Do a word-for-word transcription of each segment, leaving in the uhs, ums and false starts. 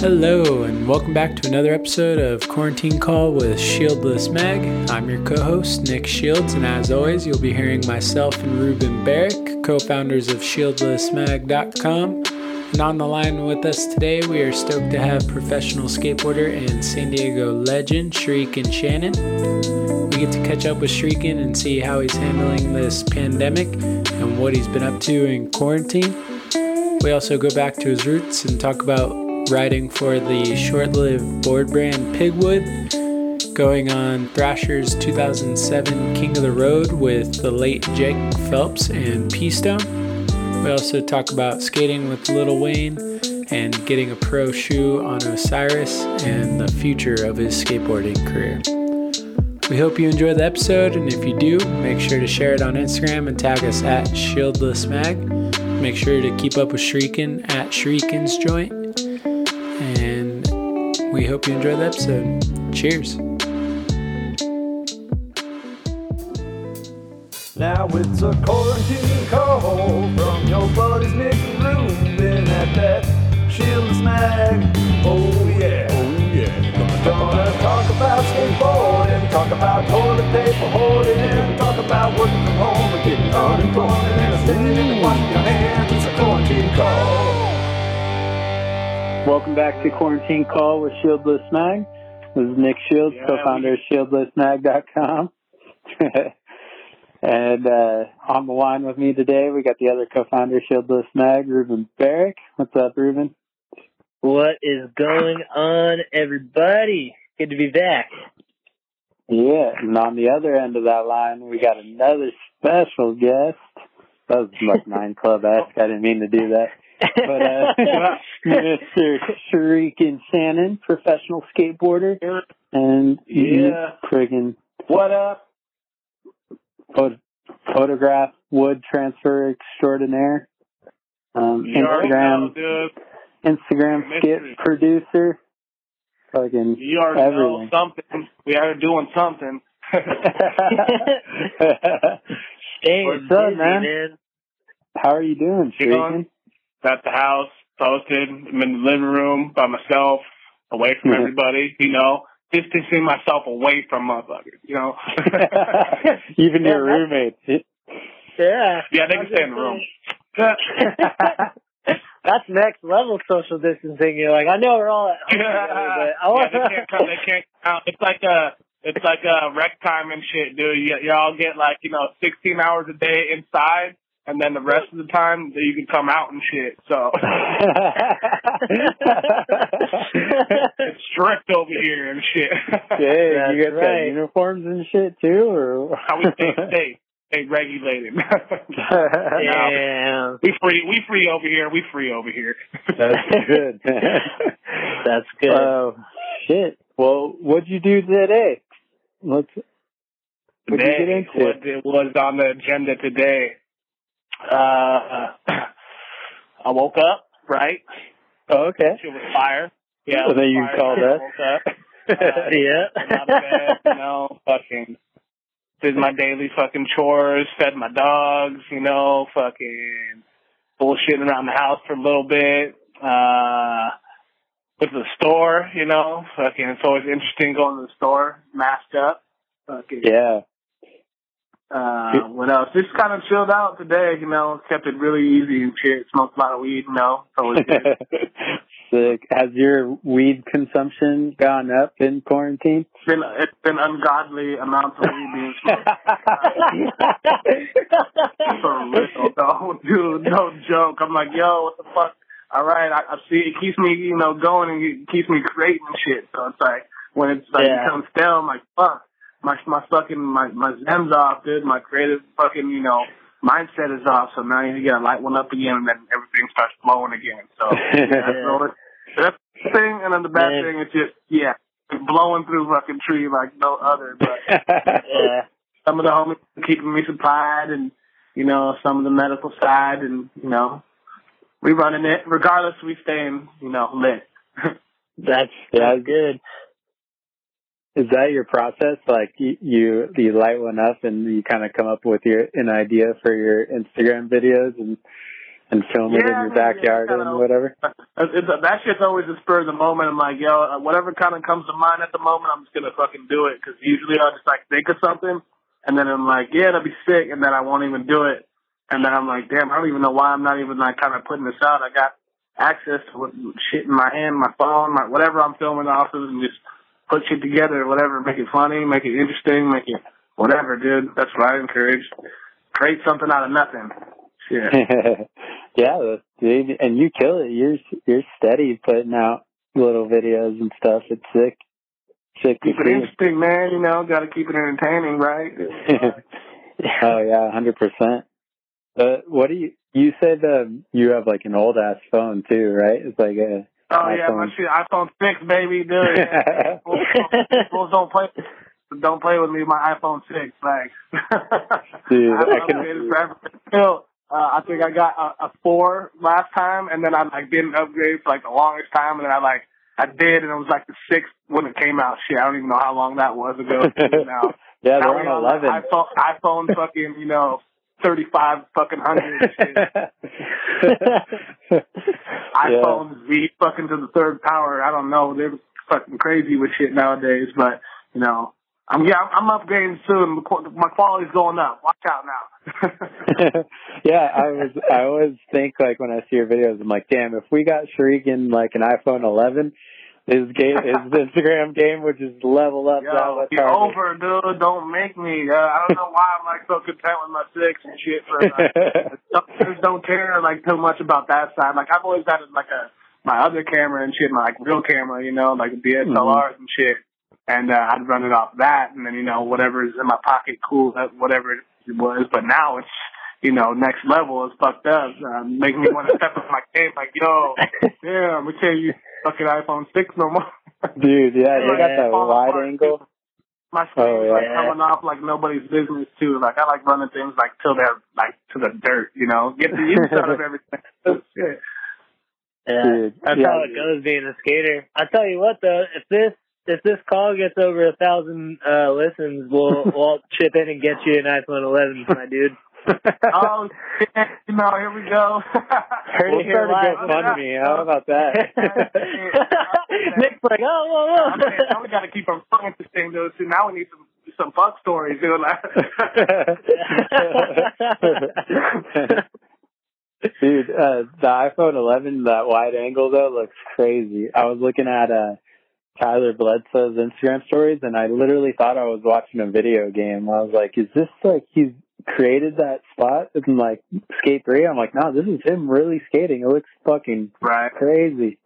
Hello, and welcome back to another episode of Quarantine Call with Shieldless Mag. I'm your co-host, Nick Shields, and as always, you'll be hearing myself and Ruben Barrick, co-founders of shieldless mag dot com. And on the line with us today, we are stoked to have professional skateboarder and San Diego legend, Shuriken Shannon. We get to catch up with Shuriken and see how he's handling this pandemic and what he's been up to in quarantine. We also go back to his roots and talk about riding for the short-lived board brand Pigwood, going on Thrasher's two thousand seven King of the Road with the late Jake Phelps and P-Stone. We also talk about skating with Lil Wayne and getting a pro shoe on Osiris and the future of his skateboarding career. We hope you enjoy the episode, and if you do, make sure to share it on Instagram and tag us at Shieldless Mag. Make sure to keep up with Shuriken at Shuriken's Joint. And we hope you enjoy the episode. Cheers. Now it's a quarantine call from your buddies Nick and Ruben at that Shieldless Mag. Oh yeah, oh yeah. Gonna talk about skateboarding, talk about toilet paper hoarding, talk about working from home and getting unemployed and standing and washing your hands. It's a quarantine call. Welcome back to Quarantine Call with Shieldless Mag. This is Nick Shields, yeah, co-founder we... of shieldless mag dot com. And uh, on the line with me today, we got the other co-founder of Shieldless Mag, Ruben Barrick. What's up, Ruben? What is going on, everybody? Good to be back. Yeah, and on the other end of that line, we got another special guest. That was like nine club-esque. I didn't mean to do that. But uh, Mister Shuriken Shannon, professional skateboarder, and yeah, friggin' what up? Phot- photograph wood transfer extraordinaire. Um, Instagram, know, Instagram skit producer, fucking you already everything. Know something. We are doing something. Hey, what's up, man? man? How are you doing, Shuriken? At the house, posted. I'm in the living room by myself, away from mm-hmm. everybody, you know, distancing myself away from motherfuckers, you know. Even yeah, your roommates. Yeah. Yeah, they can stay in the room. That's next level social distancing. You're like, I know we're all at home, but I want yeah, they can't come. They can't come. It's like a, it's like a rec time and shit, dude. You, you all get like, you know, sixteen hours a day inside. And then the rest of the time, you can come out and shit, so. It's strict over here and shit. Yeah, you guys right. got uniforms and shit, too? Or? How we stay safe, stay regulated. Yeah. We free, we free over here, we free over here. That's good. That's good. Oh, uh, shit. Well, what'd you do today? Let's, what'd today, you get into? What it was on the agenda today. Uh, I woke up, right? Oh, okay. She was fire. Yeah. So then you called us. Uh, yeah. Out of bed, you know, fucking did my daily fucking chores, fed my dogs, you know, fucking bullshitting around the house for a little bit. Uh, went to the store, you know, fucking. It's always interesting going to the store, masked up. Fucking. Yeah. Uh, what else? Just kind of chilled out today, you know. Kept it really easy and shit. Smoked a lot of weed, you know. Always good. Sick. Has your weed consumption gone up in quarantine? It's been it's been ungodly amounts of weed being smoked. For real, though, dude. No joke. I'm like, yo, what the fuck? All right, I, I see. It keeps me, you know, going and it keeps me creating and shit. So it's like when it's like yeah. becomes stale, I'm like, fuck. My my fucking my my Zen's off, dude. My creative fucking you know mindset is off. So now you gotta light one up again, and then everything starts flowing again. So yeah. that's the thing, and then the bad Man. thing is just yeah, blowing through fucking tree like no other. But yeah. some of the homies are keeping me supplied, and you know some of the medical side, and you know we running it. Regardless, we staying you know lit. that's that's good. Is that your process? Like you, you, you light one up and you kind of come up with your an idea for your Instagram videos and and film it yeah, in your backyard yeah, and whatever? It's, that shit's always a spur of the moment. I'm like, yo, whatever kind of comes to mind at the moment, I'm just going to fucking do it. Because usually I'll just, like, think of something, and then I'm like, yeah, that'll be sick, and then I won't even do it. And then I'm like, damn, I don't even know why I'm not even, like, kind of putting this out. I got access to shit in my hand, my phone, my whatever I'm filming off of, and just put shit together, whatever, make it funny, make it interesting, make it whatever, dude. That's what I encourage. Create something out of nothing. Yeah. Yeah, dude, and you kill it. You're you're steady putting out little videos and stuff. It's sick. Sick keep it see. Interesting, man. You know, got to keep it entertaining, right? Oh yeah, hundred percent. Uh, what do you you said? Um, you have like an old ass phone too, right? It's like a oh iPhone. Yeah, my shit, iPhone six, baby, dude. Yeah. People, people don't play. Don't play with me. My iPhone six, like. Dude, I, I can. Uh, I think I got a, a four last time, and then I like didn't upgrade for like the longest time, and then I like I did, and it was like the sixth when it came out. Shit, I don't even know how long that was ago. Now, yeah, they're on eleven. Like, iPhone, iPhone, fucking, you know, thirty-five fucking hundred. Shit. iPhone Z fucking to the third power. I don't know. They're fucking crazy with shit nowadays, but you know. I'm, yeah, I'm upgrading soon. My quality's going up. Watch out now. Yeah, I was. I always think like when I see your videos, I'm like, damn, if we got Shuriken like an iPhone eleven, his game, his Instagram game would just level up. Yo, it's over, dude. Don't make me. Uh, I don't know why I'm like so content with my six and shit. But, like, don't care like too much about that side. Like I've always had like a my other camera and shit, my like real camera, you know, like D S L Rs mm-hmm. and shit. And uh, I'd run it off that, and then, you know, whatever is in my pocket, cool, whatever it was. But now it's, you know, next level is fucked up. Uh, making me want to step up my game, like, yo, damn, we can't use fucking iPhone six no more. Dude, yeah, they got that wide angle. My screen's, like, coming off like nobody's business, too. Like, I like running things, like, till they're, like, to the dirt, you know? Get the use out of everything. Shit. Yeah, dude, that's yeah, how it goes being a skater. I tell you what, though, if this, If this call gets over a thousand uh, listens, we'll, we'll chip in and get you an iPhone eleven, my dude. Oh, shit. No, here we go. Heard we'll here live. To get fun of me. How about that? Nick's like, oh, whoa, whoa. Yeah, I mean, we got to keep our fun interesting, though, too. Now we need some, some fuck stories, dude. Dude, uh, the iPhone eleven, that wide angle, though, looks crazy. I was looking at a... Uh, Tyler Bledsoe's Instagram stories, and I literally thought I was watching a video game. I was like, is this like he's created that spot in like Skate three? I'm like, no, this is him really skating. It looks fucking right. Crazy.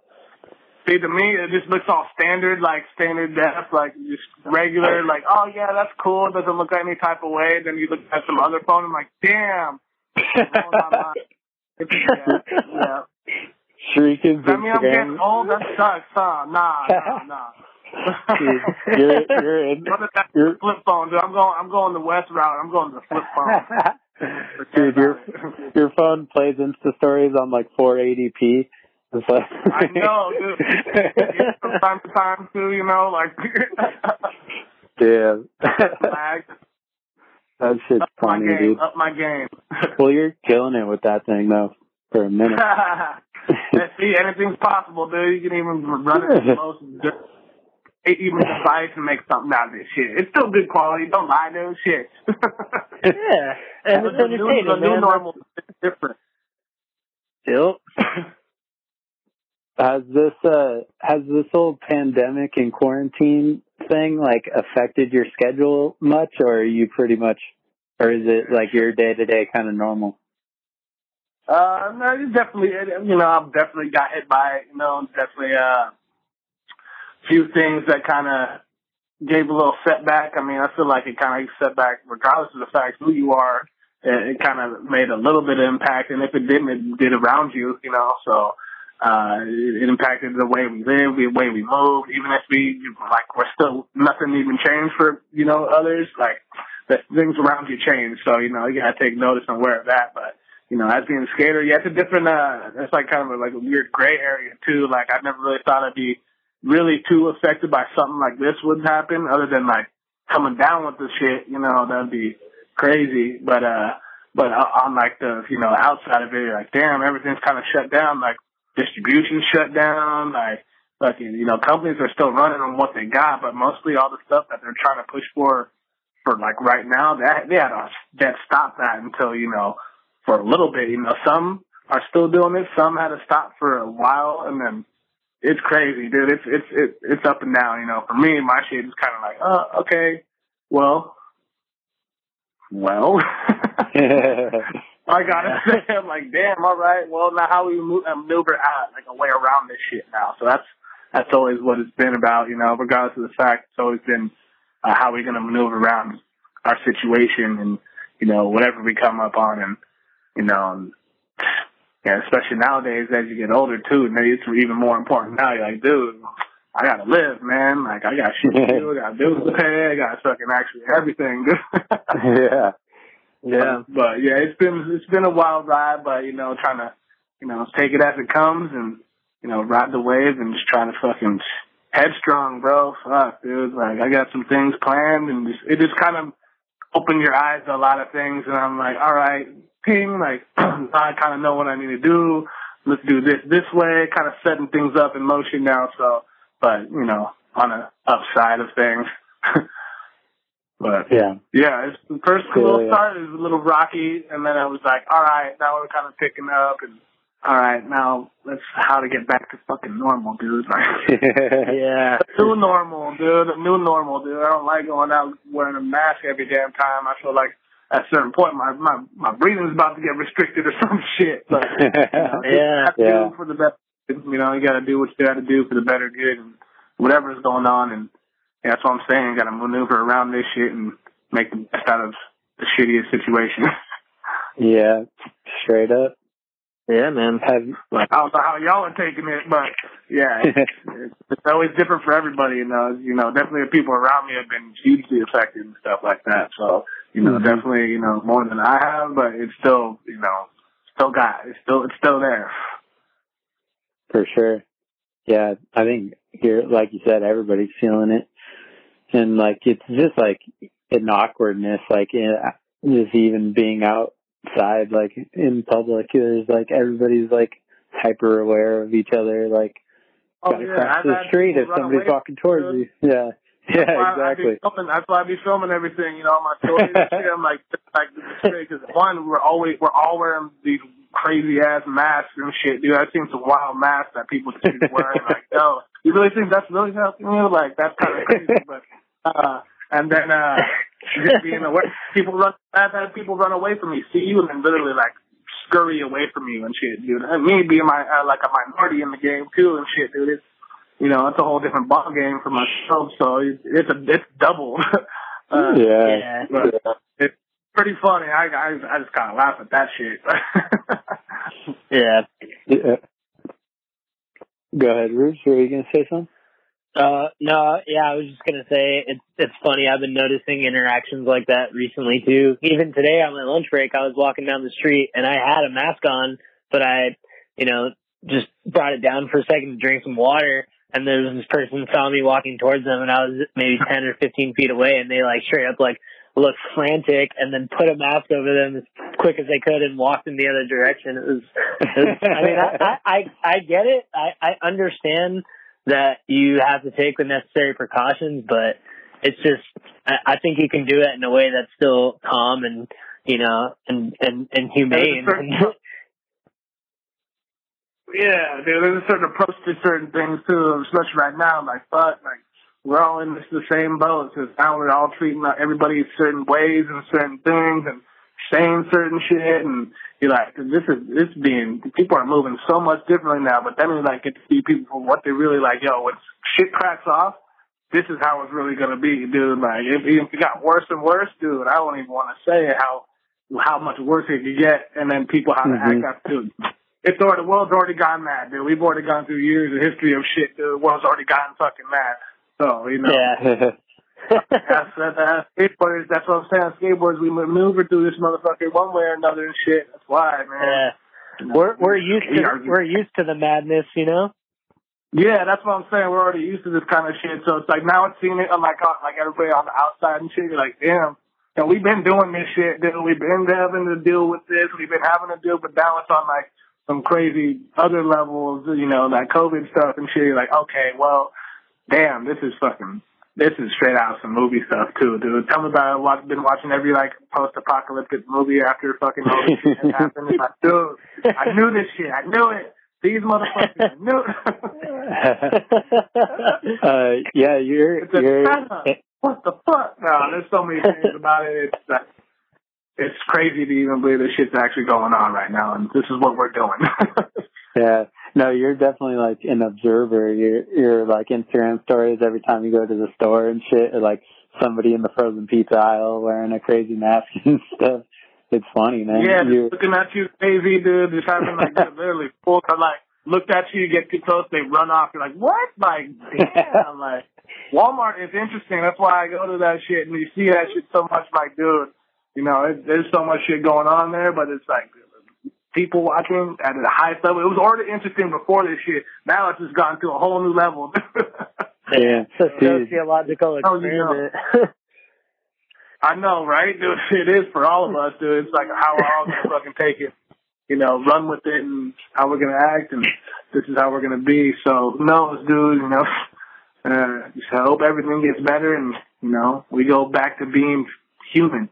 See, to me, it just looks all standard, like standard depth, like just regular, like, oh, yeah, that's cool. It doesn't look any type of way. Then you look at some other phone, I'm like, damn. Yeah. Yeah. Shuriken's I mean, Instagram. I'm getting old. That sucks, huh? Nah, nah, nah. Dude, you're, you're in. You're, flip phone, dude. I'm going. I'm going the west route. I'm going the flip phone. Dude, your your phone plays Insta stories on like four eighty p. It's like I know, dude. From time to time, too, you know, like. Damn. Lag. That shit's up funny, my game, dude. Up my game. Well, you're killing it with that thing, though. For a minute. See, anything's possible, dude. You can even run it the most even device and make something out of this shit. It's still good quality. Don't lie, dude. Shit. Yeah. And it's the new, the new normal is different. Still. Has this uh has this whole pandemic and quarantine thing like affected your schedule much, or are you pretty much, or is it like your day to day kind of normal? Uh, no, it's definitely, you know, I've definitely got hit by it, you know, definitely uh, a few things that kind of gave a little setback. I mean, I feel like it kind of set back, regardless of the fact who you are, it, it kind of made a little bit of impact, and if it didn't, it did around you, you know, so uh, it, it impacted the way we live, the way we move, even if we, like, we're still, nothing even changed for, you know, others, like, the things around you change, so, you know, you got to take notice and aware of that, but. You know, as being a skater, yeah, it's a different, uh, it's like kind of a, like a weird gray area too. Like I never really thought I'd be really too affected by something like this would happen other than like coming down with the shit, you know, that'd be crazy. But, uh, But I, I'm like the, you know, outside of it, like, damn, everything's kind of shut down. Like, distribution shut down. Like, fucking, you know, companies are still running on what they got, but mostly all the stuff that they're trying to push for, for like right now, that they had to that stop that until, you know, for a little bit. You know, some are still doing it. Some had to stop for a while, and then it's crazy, dude. It's it's it, it's up and down. You know, for me, my shit is kind of like, oh, okay, well, well. I gotta say, I'm like, damn, all right, well, now how we move, maneuver out, like, a way around this shit now. So that's that's always what it's been about, you know, regardless of the fact. It's always been uh, how we're going to maneuver around our situation and, you know, whatever we come up on. And, you know, and, yeah, especially nowadays as you get older, too, and it's even more important now. You're like, dude, I got to live, man. Like, I got shit to do. I got bills to pay. I got fucking actually everything. Yeah. Yeah, um, but yeah, it's been it's been a wild ride, but you know, trying to you know take it as it comes and you know ride the wave and just trying to fucking headstrong, bro. Fuck, dude. Like I got some things planned, and just, it just kind of opened your eyes to a lot of things. And I'm like, all right, ping. Like I kind of know what I need to do. Let's do this this way. Kind of setting things up in motion now. So, but you know, on the upside of things. But yeah, yeah. It's, the first little yeah, yeah. start is a little rocky, and then I was like, "All right, now we're kind of picking up." And all right, now let's how to get back to fucking normal, dude. Like, yeah, new normal, dude. New normal, dude. I don't like going out wearing a mask every damn time. I feel like at a certain point, my my my breathing's about to get restricted or some shit. But you know, yeah, you yeah. do for the best, you know, you got to do what you got to do for the better good, and whatever's going on, and. Yeah, that's what I'm saying. Got to maneuver around this shit and make the best out of the shittiest situation. Yeah, straight up. Yeah, man. Have, like, I don't know how y'all are taking it, but yeah, it's, it's, it's always different for everybody. You know, you know, definitely the people around me have been hugely affected and stuff like that. So you know, mm-hmm. definitely, you know, more than I have, but it's still, you know, still got it's still it's still there. For sure. Yeah, I think you're like you said, everybody's feeling it. And, like, it's just, like, an awkwardness, like, just even being outside, like, in public. There's, like, everybody's, like, hyper-aware of each other, like, oh, gotta yeah. cross I've the street if somebody's walking towards you. Yeah, yeah, that's exactly. I, that's why I be filming everything, you know, on my stories and shit. I'm like, like because, one, we're, always, we're all wearing these crazy-ass masks and shit, dude. I've seen some wild masks that people just wearing, like, yo, you really think that's really helping you? Like, that's kind of crazy, but... Uh, and then, uh, just being aware, people run, I've had people run away from me, see you, and then literally, like, scurry away from you and shit, dude. And me being, my uh, like, a minority in the game, too, and shit, dude, it's, you know, it's a whole different ball game for myself, so it's, it's a, it's double. uh, yeah. yeah. It's pretty funny. I, I, I just kind of laugh at that shit. yeah. yeah. Go ahead, Roots. Were you going to say something? Uh, no, yeah, I was just going to say, it's, it's funny, I've been noticing interactions like that recently, too. Even today on my lunch break, I was walking down the street, and I had a mask on, but I, you know, just brought it down for a second to drink some water, and there was this person saw me walking towards them, and I was maybe ten or fifteen feet away, and they, like, straight up, like, looked frantic, and then put a mask over them as quick as they could and walked in the other direction. It was, it was I mean, I, I, I get it, I, I understand that you have to take the necessary precautions, but it's just, I, I think you can do it in a way that's still calm and, you know, and, and, and humane. Certain, yeah, dude, there's a certain approach to certain things, too, especially right now. I'm like, fuck, like, we're all in this, the same boat, because now we're all treating everybody certain ways and certain things and saying certain shit, and you're like, this is this being people are moving so much differently now. But then you like get to see people for what they really like. Yo, when shit cracks off, this is how it's really gonna be, dude. Like if, if it got worse and worse, dude, I don't even want to say how how much worse it could get, and then people how to mm-hmm. act up, dude. It's already the world's already gone mad, dude. We've already gone through years of history of shit, dude. The world's already gotten fucking mad. So you know. Yeah. that's, that's, that's, skateboarders, that's what I'm saying. Skateboards, we maneuver through this motherfucker one way or another and shit. That's why, man. Yeah. We're we're used to the, we're used to the madness, you know. Yeah, that's what I'm saying. We're already used to this kind of shit. So it's like now it's seeing it. I'm like, oh, like everybody on the outside and shit. You're like, damn, And we've been doing this shit, dude. We've been having to deal with this. We've been having to deal with balance on, like, some crazy other levels, you know, like COVID stuff and shit. You're like, okay, well, damn, this is fucking, this is straight out some movie stuff, too, dude. Tell me about it. I've been watching every, like, post-apocalyptic movie after fucking all this shit has happened. It's like, dude, I knew this shit. I knew it. These motherfuckers knew it. uh, yeah, you're... It's a you're... What the fuck? No, there's so many things about it. It's like, it's crazy to even believe this shit's actually going on right now, and this is what we're doing. Yeah. No, you're definitely, like, an observer. You're, you're, like, Instagram stories every time you go to the store and shit, or, like, somebody in the frozen pizza aisle wearing a crazy mask and stuff. It's funny, man. Yeah, you're... looking at you crazy, dude. Just having, like, literally full, like, looked at you, you get too close, they run off. You're like, what? Like, damn, like, Walmart is interesting. That's why I go to that shit, and you see that shit so much, like, dude, you know, it, there's so much shit going on there, but it's like people watching at the highest level. It was already interesting before this shit. Now it's just gotten to a whole new level. Yeah, it's a sociological experiment. Oh, you know. I know, right? Dude, it is for all of us, dude. It's like how we're all going to fucking take it, you know, run with it, and how we're going to act, and this is how we're going to be. So who knows, dude, you know. Uh, just hope everything gets better and, you know, we go back to being human.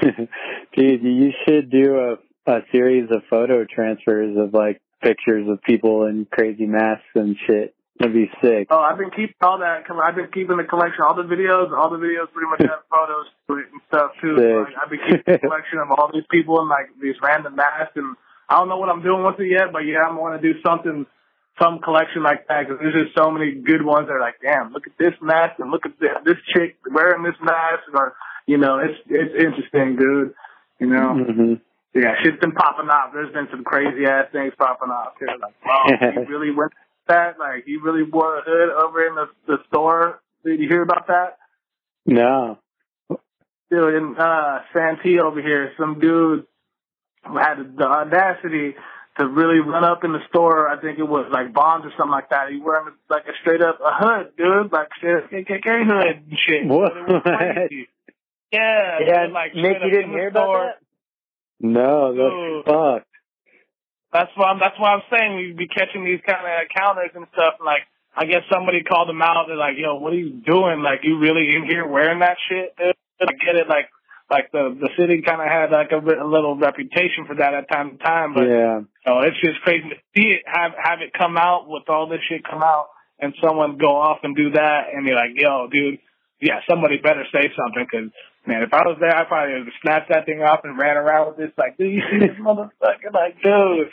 Dude, you should do a, a series of photo transfers of, like, pictures of people in crazy masks and shit. That'd be sick. Oh, I've been keeping all that. I've been keeping the collection. All the videos, all the videos pretty much have photos to it and stuff, too. Like, I've been keeping the collection of all these people in, like, these random masks. And I don't know what I'm doing with it yet, but, yeah, I'm going to do something, some collection like that, because there's just so many good ones that are like, damn, look at this mask and look at this, this chick wearing this mask. Or, you know, it's it's interesting, dude. You know? Mm-hmm. Yeah, shit's been popping off. There's been some crazy-ass things popping off, too. Like, wow, he really went... that like you really wore a hood over in the, the store. Did you hear about that? No. Dude, in uh, Santee over here, some dude had the audacity to really run up in the store. I think it was like Bonds or something like that. He wearing like a straight up a hood, dude, like straight K K K hood and shit. What? Yeah. Yeah. Dude, like, Nick, you didn't hear about store. That? No, that's fucked. That's why I'm, that's why I'm saying you'd be catching these kind of encounters and stuff. Like, I guess somebody called him out. They're like, yo, what are you doing? Like, you really in here wearing that shit? Dude? I get it. Like, like the, the city kind of had like a, a little reputation for that at time to time. But, yeah. You know, it's just crazy to see it, have, have it come out with all this shit come out and someone go off and do that. And you're like, yo, dude, yeah, somebody better say something because, man, if I was there, I probably would have snapped that thing off and ran around with this. Like, do you see this motherfucker? Like, dude.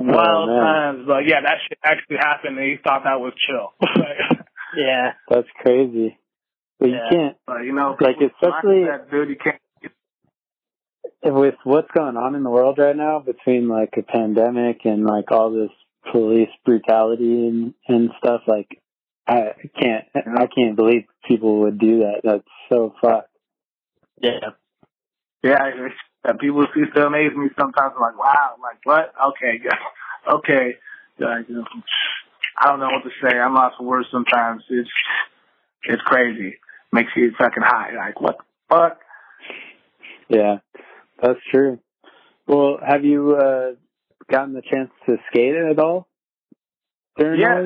Wild oh, times. But, yeah, that shit actually happened, and he thought that was chill. Yeah. That's crazy. But yeah. You can't. But, you know, like, especially that, dude, you can't. With what's going on in the world right now between, like, a pandemic and, like, all this police brutality and, and stuff, like, I can't. I can't believe people would do that. That's so fucked. Yeah, yeah. People still amaze me sometimes. I'm like, wow. I'm like, what? Okay, okay. I don't know what to say. I'm lost for words sometimes. It's it's crazy. Makes you fucking high. Like, what the fuck? Yeah, that's true. Well, have you uh, gotten the chance to skate at all? Yeah,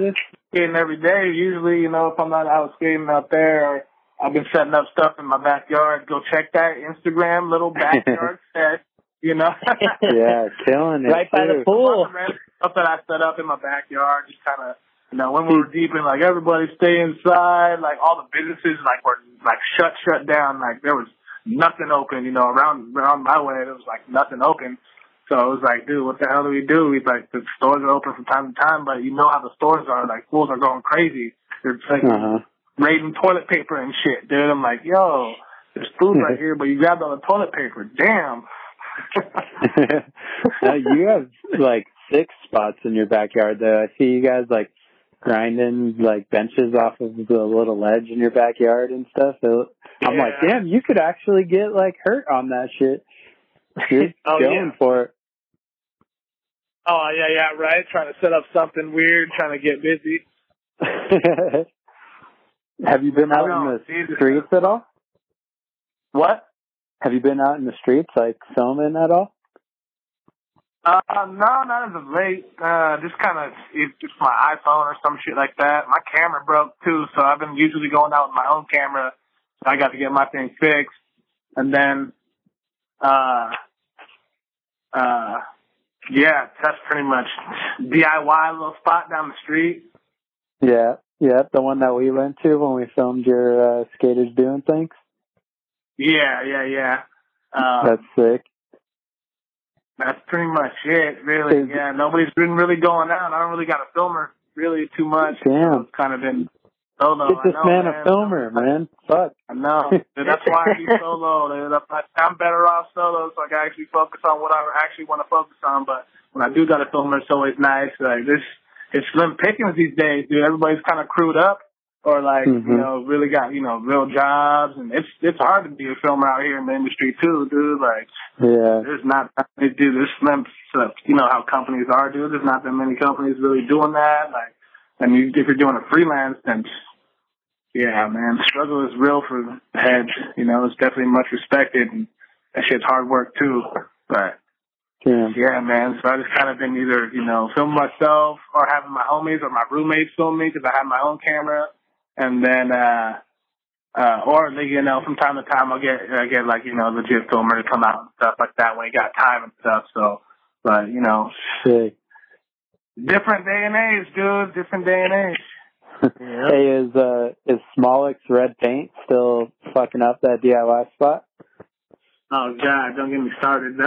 skating every day. Usually, you know, if I'm not out skating out there, I've been setting up stuff in my backyard. Go check that Instagram, little backyard set, you know. Yeah, killing it. Right by the pool. Stuff that I set up in my backyard, just kind of, you know, when we were deep in, like, everybody stay inside, like, all the businesses, like, were, like, shut, shut down. Like, there was nothing open, you know, around, around my way, there was, like, nothing open. So I was like, dude, what the hell do we do? We like, the stores are open from time to time, but you know how the stores are. Like, fools are going crazy. They're like uh-huh. raiding toilet paper and shit, dude. I'm like, yo, there's food right here, but you grabbed all the toilet paper. Damn. Now you have, like, six spots in your backyard, though. I see you guys, like, grinding, like, benches off of the little ledge in your backyard and stuff. So I'm yeah. like, damn, you could actually get, like, hurt on that shit. You're oh, going yeah. for it. Oh, yeah, yeah, right. Trying to set up something weird, trying to get busy. Have you been out in the streets at all? What? Have you been out in the streets, like, filming at all? Uh, no, not as of late. Uh, just kind of, it's just my iPhone or some shit like that. My camera broke, too, so I've been usually going out with my own camera. So I got to get my thing fixed. And then, uh, uh, yeah, that's pretty much D I Y little spot down the street. Yeah, yeah, the one that we went to when we filmed your uh, skaters doing things. Yeah, yeah, yeah. Um, that's sick. That's pretty much it, really. Is, yeah, nobody's been really going out. I don't really got a filmer really too much. Damn. It's kind of been solo. Get this know, man, man a filmer, man. Fuck. I know. Dude, that's why I do solo. Dude. I'm better off solo, so I can actually focus on what I actually want to focus on. But when I do got a filmer, it's always nice. Like this, it's slim pickings these days, dude. Everybody's kind of crewed up. Or like, mm-hmm. you know, really got, you know, real jobs. And it's it's hard to be a filmer out here in the industry, too, dude. Like, yeah. there's not, dude, there's slim stuff. You know how companies are, dude. There's not that many companies really doing that. Like, and you, if you're doing a freelance, then, yeah, man, struggle is real for the heads. You know, it's definitely much respected. And that shit's hard work, too. But, yeah, yeah man. So I just kind of been either, you know, filming myself or having my homies or my roommates film me because I have my own camera. And then, uh, uh, or, you know, from time to time I'll get, I get like, you know, legit filmer to come out and stuff like that when you got time and stuff. So, but, you know, Sick. different day and age, dude, different day and age. Yeah. Hey, is, uh, is Smolleck's red paint still fucking up that D I Y spot? Oh, God, don't get me started. No.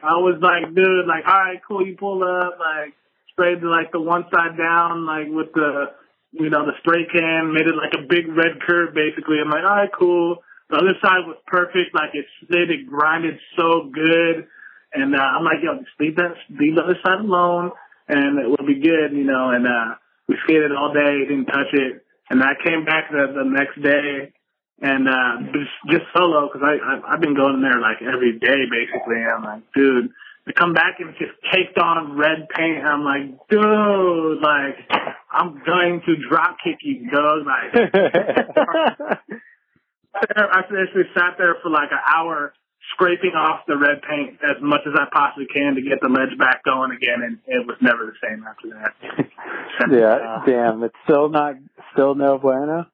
I was like, dude, like, all right, cool, you pull up, like, sprayed, like, the one side down, like, with the, you know, the spray can, made it, like, a big red curve, basically. I'm like, all right, cool. The other side was perfect. Like, it slid, it grinded so good. And uh, I'm like, yo, just leave, that, leave the other side alone, and it will be good, you know. And uh, we skated all day, didn't touch it. And I came back the, the next day. And uh, just, just solo, because I, I, I've been going there, like, every day, basically. And I'm like, dude, to come back and just caked on red paint. And I'm like, dude, like, I'm going to drop kick you, dog. Like, I actually sat there for, like, an hour scraping off the red paint as much as I possibly can to get the ledge back going again, and it was never the same after that. yeah, uh, damn, it's still not, still no bueno?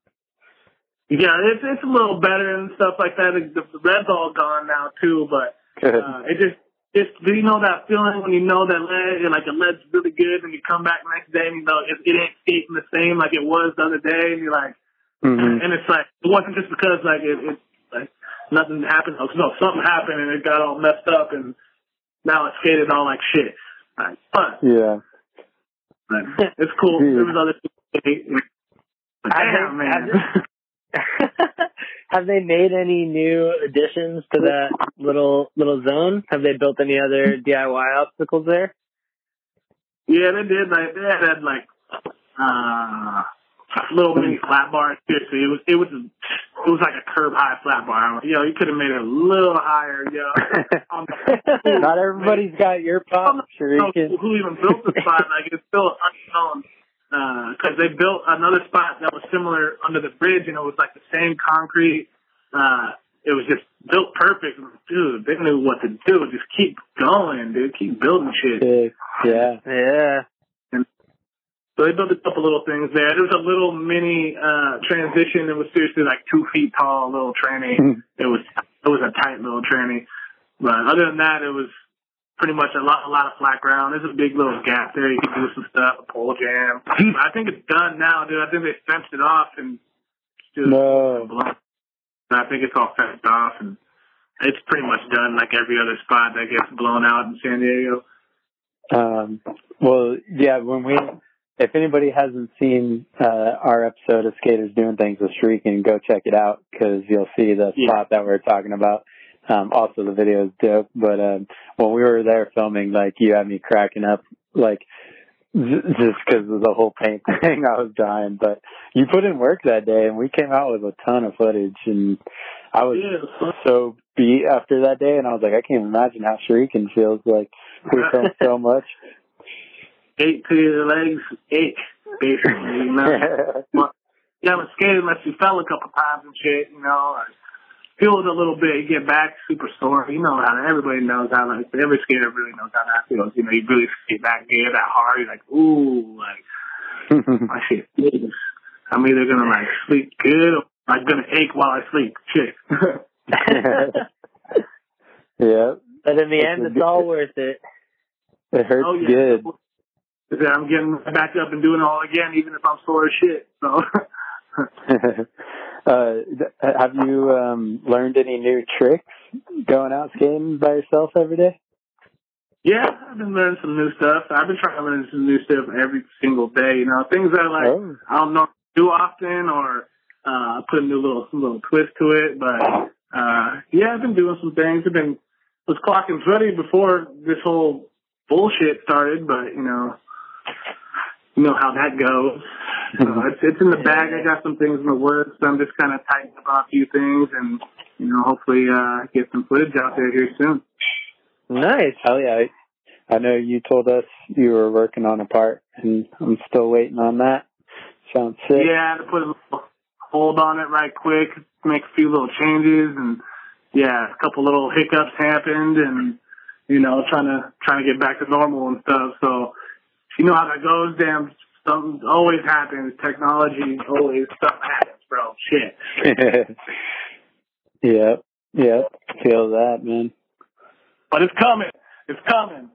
Yeah, it's it's a little better and stuff like that. The, the red's all gone now too, but uh, it just just you know that feeling when you know that lead, like the lead's really good, and you come back the next day and you know it, it ain't skating the same like it was the other day, and you're like, mm-hmm. and it's like it wasn't just because like it, it like nothing happened, no something happened and it got all messed up and now it's skated all like shit. Like, but yeah, but it's cool. There was other things. Damn, man. Have they made any new additions to that little little zone? Have they built any other D I Y obstacles there? Yeah, they did. Like they had like uh, little mini flat bar. Seriously, it was it was it was like a curb high flat bar. Yo, you could have made it a little higher. Yo, the, not everybody's got your pop. Shuriken. Who even built the spot? Like it's still unknown. Because uh, they built another spot that was similar under the bridge, and it was like the same concrete. Uh, it was just built perfect. Dude, they knew what to do. Just keep going, dude. Keep building shit. Yeah. Yeah. And so they built a couple little things there. There was a little mini uh, transition. It was seriously like two feet tall, little tranny. it was it was a tight little tranny. But other than that, it was pretty much a lot, a lot of flat ground. There's a big little gap there. You can do some stuff, a pole jam. I think it's done now, dude. I think they fenced it off and just no. I think it's all fenced off and it's pretty much done. Like every other spot that gets blown out in San Diego. Um. Well, yeah. When we, if anybody hasn't seen uh, our episode of Skaters Doing Things with Shuriken, go check it out because you'll see the yeah. spot that we're talking about. Um, also, the video is dope, but um, when we were there filming, like, you had me cracking up, like, z- just because of the whole paint thing, I was dying. But you put in work that day, and we came out with a ton of footage, and I was yeah. so beat after that day, and I was like, I can't imagine how Shuriken feels like we filmed so much. Eight to your legs, eight. basically, you know. But, you know, I was scared unless you fell a couple times and shit, you know, or feel it a little bit, you get back, super sore. You know how everybody knows how, like, every skater really knows how that feels. You know, you really skate back there that hard, you're like, ooh, like, my shit feels. I'm either going to, like, sleep good or I'm going to ache while I sleep. Shit. Yeah. But in the it's end, it's all worth it. It hurts oh, yeah. good. I'm getting back up and doing it all again, even if I'm sore as shit. So, uh, have you um, learned any new tricks going out skating by yourself every day? Yeah, I've been learning some new stuff. I've been trying to learn some new stuff every single day. You know, things that like oh. I don't know do often, or uh, put a new little little twist to it. But uh, yeah, I've been doing some things. I've been was clocking pretty before this whole bullshit started, but you know. You know how that goes. So it's, it's in the bag. I got some things in the works. So I'm just kind of tightening up a few things and, you know, hopefully uh, get some footage out there here soon. Nice. Hell yeah. I know you told us you were working on a part, and I'm still waiting on that. Sounds sick. Yeah, I had to put a little hold on it right quick, make a few little changes, and, yeah, a couple little hiccups happened, and, you know, trying to, trying to get back to normal and stuff, so... You know how that goes, damn. Something always happens. Technology always stuff happens, bro. Shit. Yeah, yeah. Feel that, man. But it's coming. It's coming.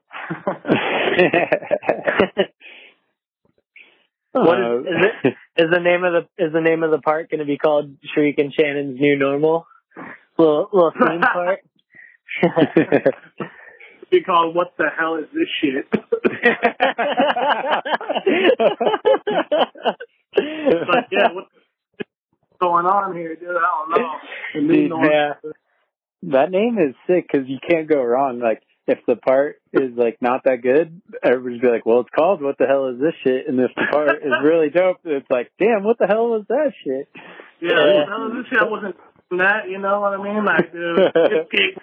What is, is it? Is the name of the is the name of the part going to be called Shuriken Shannon's New Normal? Little little theme part. Be called what the hell is this shit? It's like, yeah, what's going on here, dude? I don't know. Dude, yeah. That name is sick because you can't go wrong. Like, if the part is like not that good, everybody's be like, well, it's called what the hell is this shit? And if the part is really dope, it's like, damn, what the hell was that shit? Yeah, what the hell is this shit? I wasn't that, you know what I mean? Like, dude,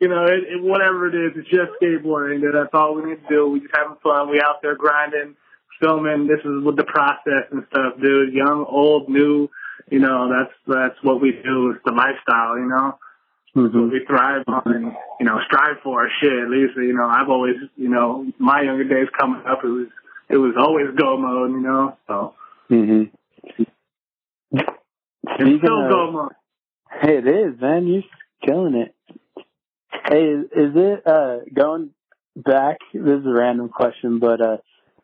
you know, it, it, whatever it is, it's just skateboarding. That's all we need to do. We just having fun. We out there grinding, filming. This is what the process and stuff, dude. Young, old, new. You know, that's that's what we do. It's the lifestyle, you know. Mm-hmm. What we thrive on and, you know, strive for shit. At least, you know, I've always, you know, my younger days coming up, it was it was always go mode, you know. So. Mm-hmm. It's still of, go mode. It is, man. You're killing it. Hey, is, is it uh, going back? This is a random question, but uh,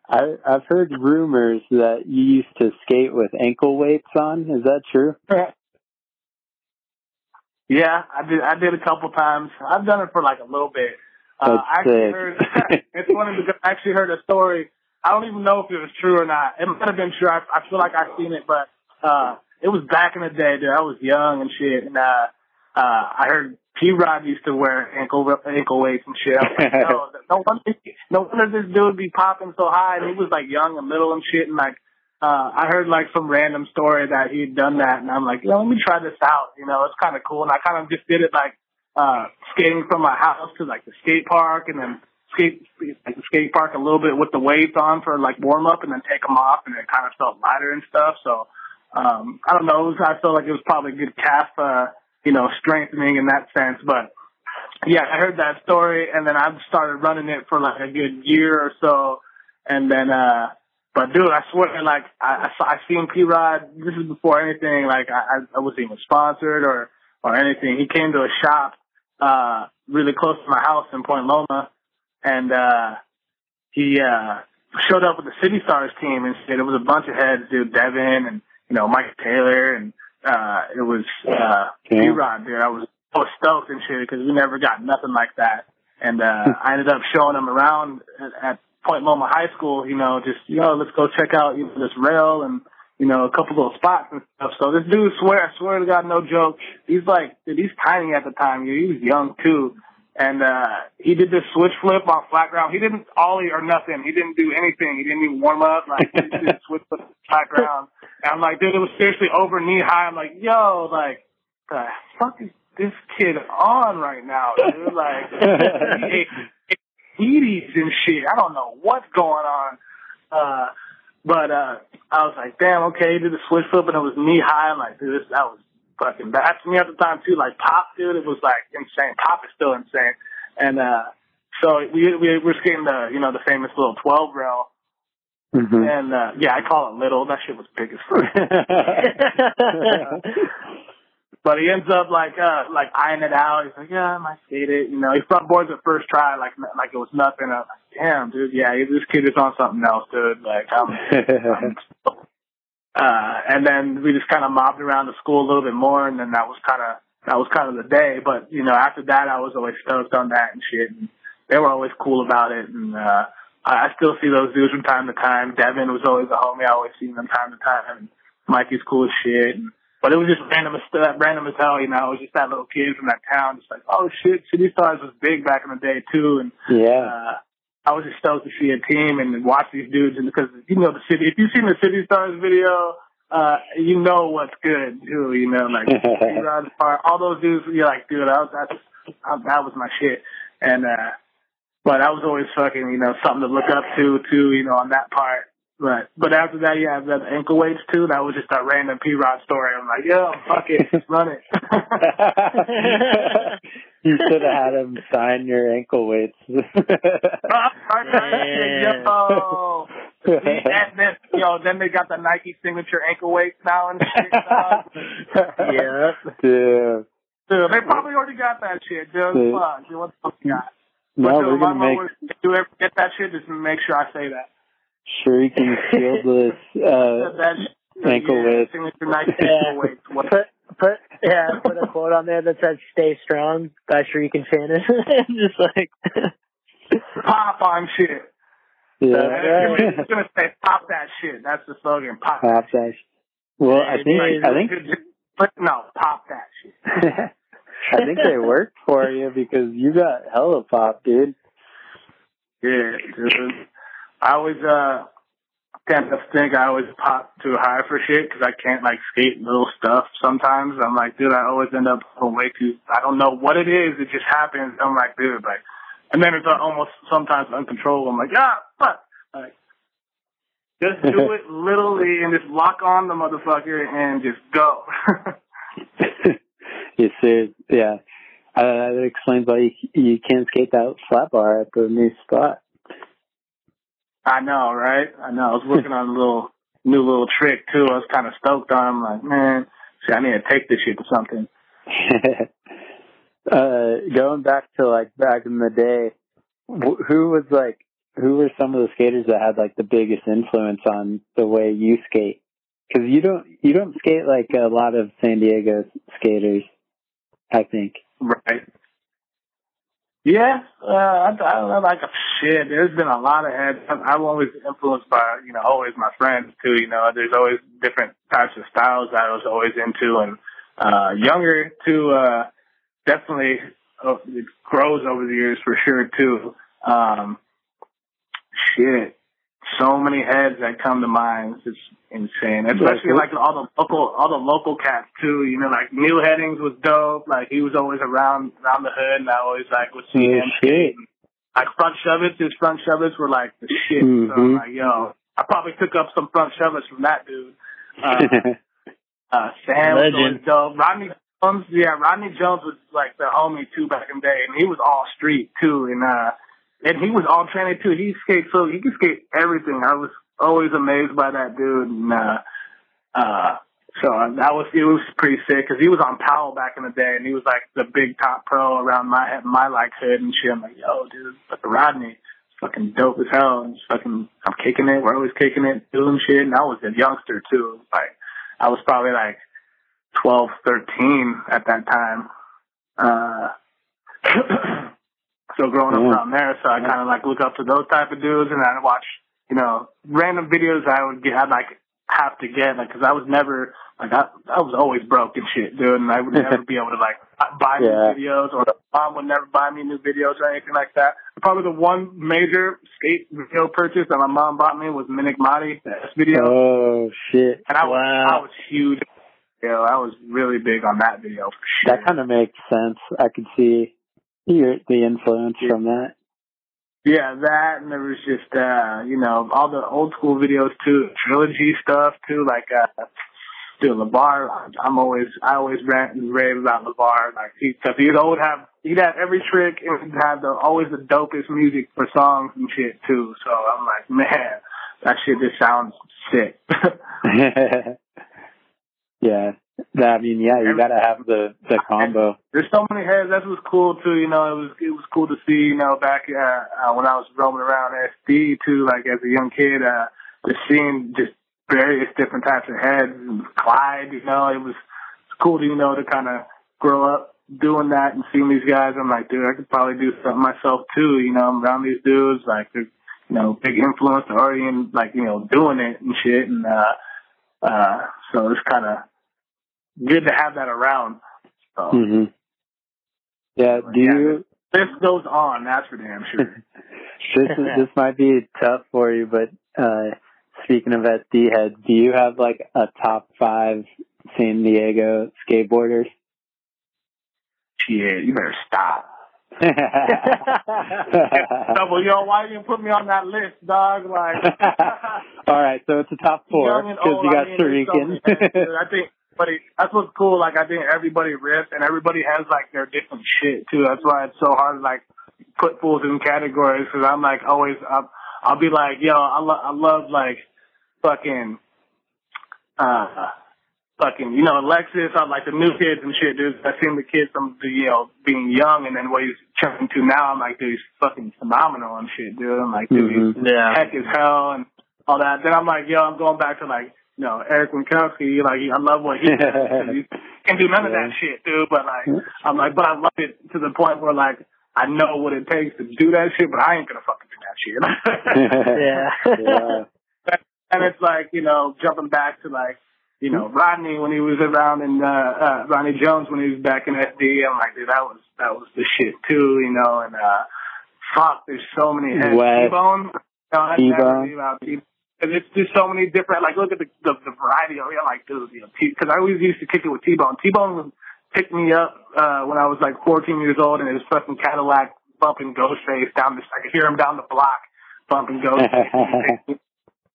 I, I've heard rumors that you used to skate with ankle weights on. Is that true? Yeah, I did. I did a couple times. I've done it for like a little bit. Uh, I actually heard. It's funny because I actually heard a story. I don't even know if it was true or not. It might have been true. I, I feel like I've seen it, but uh, it was back in the day, dude. I was young and shit, and uh, uh, I heard. P-Rod used to wear ankle ankle weights and shit. I was like, no, no wonder, no wonder this dude would be popping so high. And he was, like, young and little and shit. And, like, uh, I heard, like, some random story that he'd done that. And I'm like, yeah, let me try this out. You know, it's kind of cool. And I kind of just did it, like, uh, skating from my house to, like, the skate park. And then skate like the skate park a little bit with the weights on for, like, warm-up. And then take them off. And it kind of felt lighter and stuff. So, um, I don't know. It was, I felt like it was probably a good calf, uh, you know, strengthening in that sense. But, yeah, I heard that story, and then I started running it for, like, a good year or so. And then, uh, but, dude, I swear, like, I, I, I seen P-Rod, this is before anything, like, I, I wasn't even sponsored or, or anything. He came to a shop uh, really close to my house in Point Loma, and uh, he uh, showed up with the City Stars team and shit. It was a bunch of heads, dude, Devin and, you know, Mike Taylor and, Uh, it was uh, P-Rod, dude. I was so stoked and shit because we never got nothing like that. And uh, I ended up showing him around at, at Point Loma High School, you know, just, you know, let's go check out you know, this rail and, you know, a couple little spots and stuff. So this dude, swear, I swear to God, no joke, he's like, dude, he's tiny at the time. He was young, too. And uh, he did this switch flip on flat ground. He didn't ollie or nothing. He didn't do anything. He didn't even warm up. Like, he did this switch flip on flat ground. And I'm like, dude, it was seriously over knee high. I'm like, yo, like, the fuck is this kid on right now, dude? Like, it's eighties and shit. I don't know what's going on. Uh, But uh, I was like, damn, okay, he did a switch flip, and it was knee high. I'm like, dude, this, that was fucking bad. To me at the time, too, like, Pop, dude, it was, like, insane. Pop is still insane. And uh, so we, we were skating the, you know, the famous little twelve rail. Mm-hmm. And, uh, yeah, I call it little. That shit was big as fuck. But he ends up, like, uh, like eyeing it out. He's like, yeah, I might skate it. You know, he front boards at first try, like, like it was nothing. I was like, damn, dude, yeah, this kid is on something else, dude. Like, I'm, I'm uh, and then we just kind of mobbed around the school a little bit more, and then that was kind of, that was kind of the day. But, you know, after that, I was always stoked on that and shit. And they were always cool about it. And, uh, I still see those dudes from time to time. Devin was always a homie. I always seen them time to time. And Mikey's cool as shit. And, but it was just random as, random as hell, you know. It was just that little kid from that town, just like, oh shit, City Stars was big back in the day too. And yeah, uh, I was just stoked to see a team and watch these dudes. And because you know the city, if you've seen the City Stars video, uh, you know what's good too. You know, like P-Rod, all those dudes. You're like, dude, I was, that's, I, that was my shit. And uh, but I was always fucking, you know, something to look up to too. You know, on that part. But but after that, yeah, the ankle weights too. That was just that random P-Rod story. I'm like, yo, fuck it, just run it. You should have had him sign your ankle weights. Yo, then, you know, then they got the Nike signature ankle weights now and shit. Yeah, dude. Dude, they probably already got that shit, dude. Fuck, dude, what the fuck you got? No, dude, we're gonna make. If you ever get that shit, just make sure I say that. Shuriken Shieldless uh, ankle weights. Yeah. Put, put, yeah, put a quote on there that says "Stay Strong" by Shuriken Shannon. Just like pop on shit. Yeah, uh, it's gonna say "Pop that shit." That's the slogan. Pop, pop that shit. Well, I think I think but no, pop that shit. I think they worked for you because you got hella pop, dude. Yeah, dude. I always uh, can't think I always pop too high for shit because I can't, like, skate little stuff sometimes. I'm like, dude, I always end up way too – I don't know what it is. It just happens. I'm like, dude, like – and then it's almost sometimes uncontrollable. I'm like, ah, fuck. Like, just do it literally and just lock on the motherfucker and just go. Yes, sir. Yeah. Uh, that explains why you, you can't skate that flat bar at the new spot. I know, right? I know. I was working on a little new little trick too. I was kind of stoked on. I'm like, man, see, I need to take this shit to something. uh, going back to like back in the day, who was like, who were some of the skaters that had like the biggest influence on the way you skate? Because you don't, you don't skate like a lot of San Diego skaters, I think. Right. Yeah, uh, I, I don't know, like, shit, there's been a lot of heads. I'm always influenced by, you know, always my friends, too, you know. There's always different types of styles that I was always into. And uh, younger, too, uh, definitely uh, it grows over the years for sure, too. Um, shit, so many heads that come to mind. It's insane, especially, like, all the local all the local cats, too. You know, like, Neil Headings was dope. Like, he was always around around the hood, and I always, like, would see him. Shit. Like, front shove-its, his front shove-its were, like, the shit. Mm-hmm. So, like, yo, I probably took up some front shove-its from that dude. Uh, uh, Sam Legend. Was always dope. Rodney Jones, yeah, Rodney Jones was, like, the homie, too, back in the day, and he was all street, too, and, uh, and he was all training too. He skates so he could skate everything. I was always amazed by that dude, and uh, uh, so that was it was pretty sick because he was on Powell back in the day, and he was like the big top pro around my my like hood and shit. I'm like, yo, dude, fucking Rodney, fucking dope as hell, and just fucking I'm kicking it. We're always kicking it, doing shit. And I was a youngster too. Like I was probably like twelve, thirteen at that time. Uh, So growing up yeah. around there, so I kind of like look up to those type of dudes, and I watch, you know, random videos I would get, I'd like have to get, like, because I was never like I, I was always broke and shit, dude, and I would never be able to like buy yeah. new videos, or the mom would never buy me new videos or anything like that. Probably the one major skate video purchase that my mom bought me was Minik Madi video. Oh shit! And I wow. was I was huge. You know, I was really big on that video. For sure. That kind of makes sense. I could see. You're the influence yeah. from that. Yeah, that, and there was just, uh, you know, all the old school videos, too, trilogy stuff, too, like, uh, dude, LaVar, I'm always, I always rant and rave about LaVar, like, he, cause he'd always have, he'd have every trick, and he'd have the, always the dopest music for songs and shit, too, so I'm like, man, that shit just sounds sick. Yeah. I mean, yeah, you gotta have the, the combo. There's so many heads. That's what's cool too. You know, it was it was cool to see. You know, back uh, uh, when I was roaming around S D too, like as a young kid, uh, just seeing just various different types of heads. And Clyde, you know, it was it's cool to you know to kind of grow up doing that and seeing these guys. I'm like, dude, I could probably do something myself too. You know, I'm around these dudes, like they're, you know, big influence already, and like you know, doing it and shit. And uh, uh, so it's kind of good to have that around. So. Mm-hmm. Yeah, do yeah, you... This goes on, that's for damn sure. this is, this might be tough for you, but uh, speaking of S D heads, do you have, like, a top five San Diego skateboarders? Shit, you better stop. Double, yo, why didn't you put me on that list, dog? Like... All right, so it's a top four, because you got Shuriken. I think... But it, that's what's cool. Like, I think everybody rips, and everybody has, like, their different shit, too. That's why it's so hard to, like, put fools in categories, because I'm, like, always up. I'll be like, yo, I, lo- I love, like, fucking, uh, fucking, you know, Alexis. I like the new kids and shit, dude. I've seen the kids from, you know, being young, and then what he's turning to now, I'm like, dude, he's fucking phenomenal and shit, dude. I'm like, dude, mm-hmm. he's yeah. heck as hell and all that. Then I'm like, yo, I'm going back to, like, you know, Eric Winkowski, like, I love what he does. He can't do none yeah. of that shit, dude. But, like, I'm like, but I love it to the point where, like, I know what it takes to do that shit, but I ain't going to fucking do that shit. yeah. yeah. And it's like, you know, jumping back to, like, you know, Rodney when he was around in, uh, uh, Rodney Jones when he was back in S D. I'm like, dude, that was, that was the shit, too, you know. And, uh, fuck, there's so many heads. T Bone. T Bone. And it's just so many different, like, look at the the, the variety of, you know, like, because you know, I always used to kick it with T Bone. T Bone would pick me up uh, when I was, like, fourteen years old, and it was fucking Cadillac bumping Ghostface down the, I could hear him down the block bumping Ghostface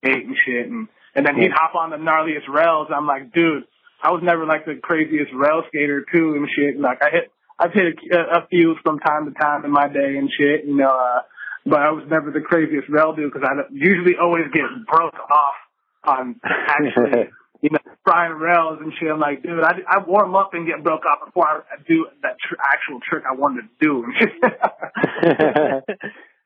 and shit. And, and then he'd hop on the gnarliest rails. I'm like, dude, I was never, like, the craziest rail skater, too, and shit. And, like, I hit, I've hit a, a few from time to time in my day and shit, you know, uh, but I was never the craziest rail dude because I usually always get broke off on actually, you know, frying rails and shit. I'm like, dude, I, I warm up and get broke off before I do that tr- actual trick I wanted to do.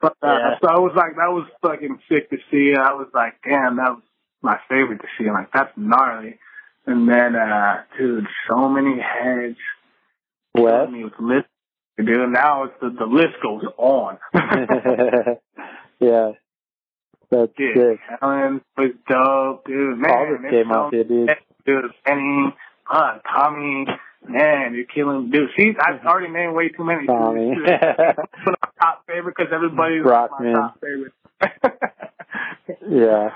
but uh, yeah. So I was like, that was fucking sick to see. I was like, damn, that was my favorite to see. I'm like, that's gnarly. And then, uh, dude, so many heads. What? Well, dude, now it's the, the list goes on. yeah. That's dude, sick. Helen was dope, dude. Man, all this came out there, dude. Dude, Penny, uh, Tommy, man, you're killing. Dude, see, I've already named way too many. Tommy. Dude, my top favorite because everybody's Rock, my man. Top favorite. yeah.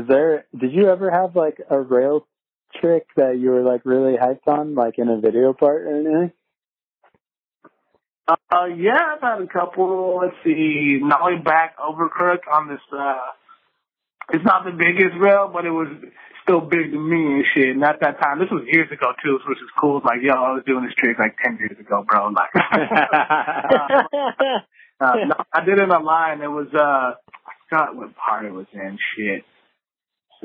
Is there, did you ever have, like, a rail trick that you were, like, really hyped on, like, in a video part or anything? Uh, yeah, I've had a couple. Let's see, nollie back overcrook on this. Uh, it's not the biggest rail, but it was still big to me and shit. And at that time, this was years ago too, which is cool. It's like, yo, I was doing this trick like ten years ago, bro. Like, uh, uh, no, I did it in a line. It was uh, I forgot what part it was in, shit.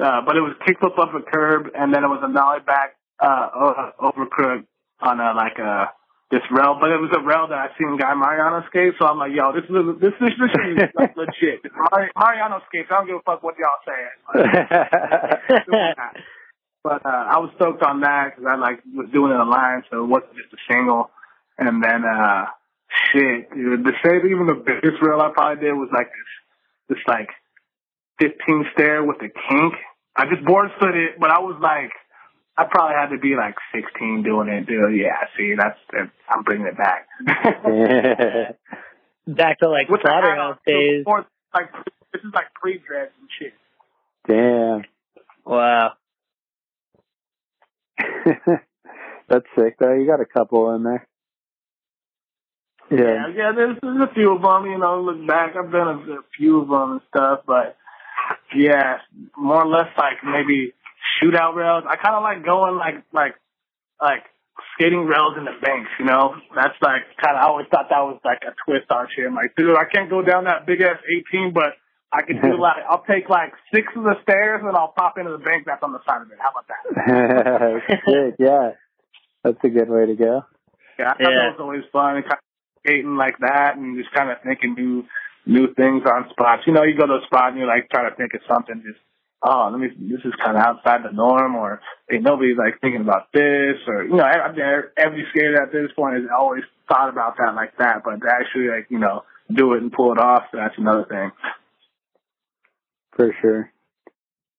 Uh, but it was kickflip up a curb, and then it was a nollie back uh overcrook on a like a. This rail, but it was a rail that I seen Guy Mariano skate, so I'm like, yo, this is this is, this is like legit. Mar- Mariano skates, I don't give a fuck what y'all saying. Like, but uh, I was stoked on that because I like was doing it in a line, so it wasn't just a single. And then uh, shit, dude, the same even the biggest rail I probably did was like this, this like fifteen stair with a kink. I just board stood it, but I was like. I probably had to be like sixteen doing it, dude. Yeah, see, that's, that's I'm bringing it back. back to like Slaughterhouse days. Before, like, this is like pre-dreads and shit. Damn. Wow. That's sick, though. You got a couple in there. Yeah, yeah, there's, there's a few of them, you know, look back. I've done a, a few of them and stuff, but, yeah, more or less like maybe shootout rails. I kind of like going like, like, like skating rails in the banks, you know? That's like kind of, I always thought that was like a twist on shit. I'm like, dude, I can't go down that big-ass eighteen, but I can do like, I'll take like six of the stairs and I'll pop into the bank that's on the side of it. How about that? Sick, yeah. That's a good way to go. Yeah, I thought yeah. that was always fun. Skating like that and just kind of thinking new new things on spots. You know, you go to a spot and you're like trying to think of something. Just, oh, let me. This is kind of outside the norm, or hey, nobody's like thinking about this, or you know, every skater at this point has always thought about that like that. But to actually, like you know, do it and pull it off. That's another thing. For sure.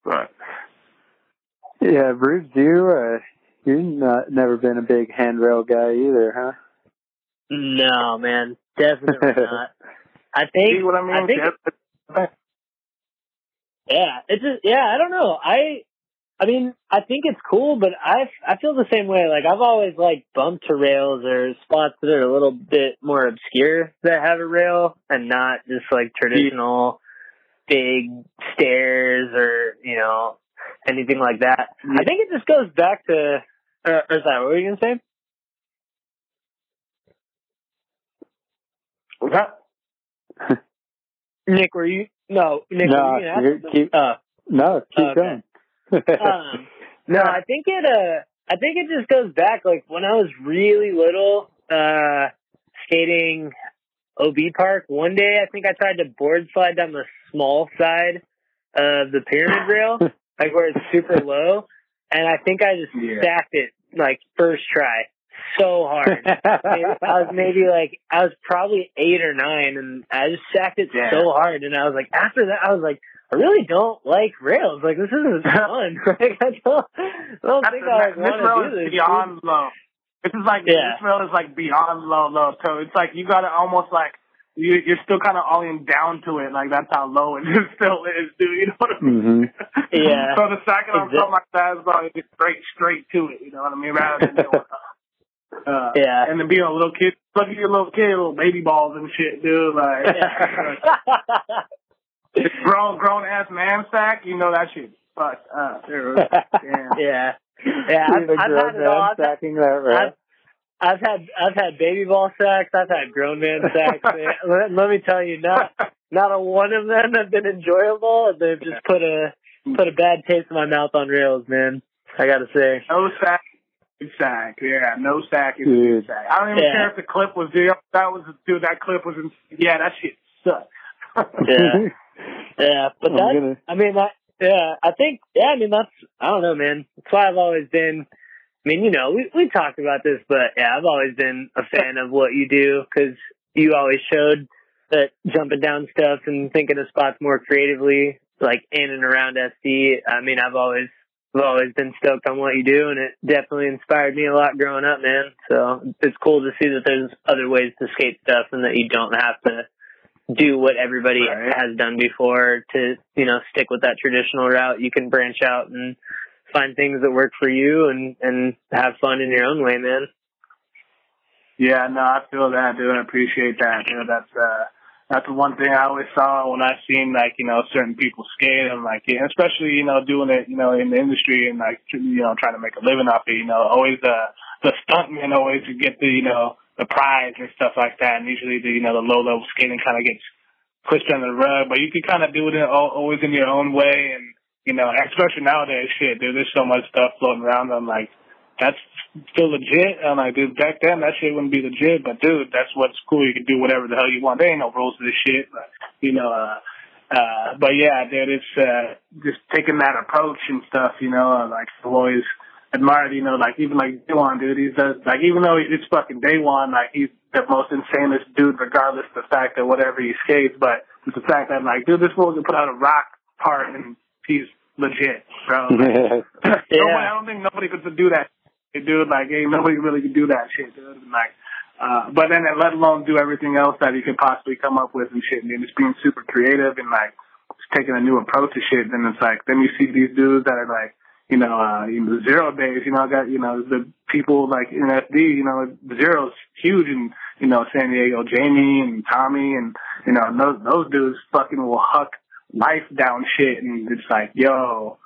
But yeah, Bruce, you uh, you've not never been a big handrail guy either, huh? No, man, definitely not. I think. See what I mean? I think, yeah, it's just yeah. I don't know. I, I mean, I think it's cool, but I I feel the same way. Like I've always like bumped to rails or spots that are a little bit more obscure that have a rail and not just like traditional yeah. big stairs or you know anything like that. Yeah. I think it just goes back to. Or, or is that what were you gonna say? What? Nick, were you? No, Nick. No, were you gonna ask keep, uh, no, keep okay. going. um, no, I think it. Uh, I think it just goes back. Like when I was really little, uh, skating O B Park. One day, I think I tried to board slide down the small side of the pyramid rail, like where it's super low, and I think I just yeah. stacked it like first try. So hard. I was maybe like, I was probably eight or nine, and I just sacked it yeah. so hard. And I was like, after that, I was like, I really don't like rails. Like, this isn't fun. Like, I don't, I don't think I like, want to do this. This rail is beyond low. This is like, yeah. this rail is like beyond low, low. So it's like, you got to almost like, you, you're still kind of all in down to it. Like, that's how low it still is, dude. You know what I mean? Mm-hmm. Yeah. So the sack on something like that is probably just straight, straight to it. You know what I mean? Rather than doing Uh, yeah, and then being a little kid, look at your little kid, little baby balls and shit, dude. Like, it's grown, grown ass man sack. You know that shit. Fuck up. Damn. Yeah, yeah. I've, I've had it all. I've, I've, I've had, I've had baby ball sacks. I've had grown man sacks. let, let me tell you, not, not a one of them have been enjoyable. They've just put a, put a bad taste in my mouth on rails, man. I gotta say. No sack. Sack, yeah, no sack is good sack. I don't even yeah. care if the clip was there. That was dude. That clip was in. Yeah, that shit sucked. yeah, yeah, but that. Gonna... I mean, I, yeah, I think. Yeah, I mean, that's. I don't know, man. That's why I've always been. I mean, you know, we we talked about this, but yeah, I've always been a fan of what you do because you always showed that jumping down stuff and thinking of spots more creatively, like in and around S D. I mean, I've always. I've always been stoked on what you do, and it definitely inspired me a lot growing up, man. So it's cool to see that there's other ways to skate stuff and that you don't have to do what everybody right. has done before to, you know, stick with that traditional route. You can branch out and find things that work for you and, and have fun in your own way, man. Yeah, no, I feel that, dude. I appreciate that, dude. That's, uh, that's the one thing I always saw when I seen, like, you know, certain people skate. I'm like, yeah, especially, you know, doing it, you know, in the industry and, like, you know, trying to make a living off it, you know, always the, the stuntmen always get the, you know, the prize and stuff like that. And usually, the you know, the low-level skating kind of gets pushed under the rug. But you can kind of do it in, always in your own way. And, you know, especially nowadays, shit, dude, there's so much stuff floating around. I'm like, that's still legit. I'm like, dude, back then that shit wouldn't be legit, but dude, that's what's cool. You can do whatever the hell you want. There ain't no rules to this shit, but you know, uh, uh, but yeah, dude, it's, uh, just taking that approach and stuff, you know, like I've always admired, you know, like even like Daywan, dude, he's uh, like, even though it's fucking Daywan, like he's the most insanest dude, regardless of the fact that whatever he skates, but it's the fact that like, dude, this fool can put out a rock part and he's legit, bro. Like, yeah. no, I don't think nobody could do that. Dude, like, hey, nobody really could do that shit, dude. And, like, uh, but then, let alone do everything else that he could possibly come up with and shit. And then just being super creative and like just taking a new approach to shit. Then it's like, then you see these dudes that are like, you know, uh, you know, zero days. You know, I got you know the people like in S D. You know, zero's huge, and you know, San Diego Jamie and Tommy and, you know, those, those dudes fucking will huck life down shit, and it's like, yo,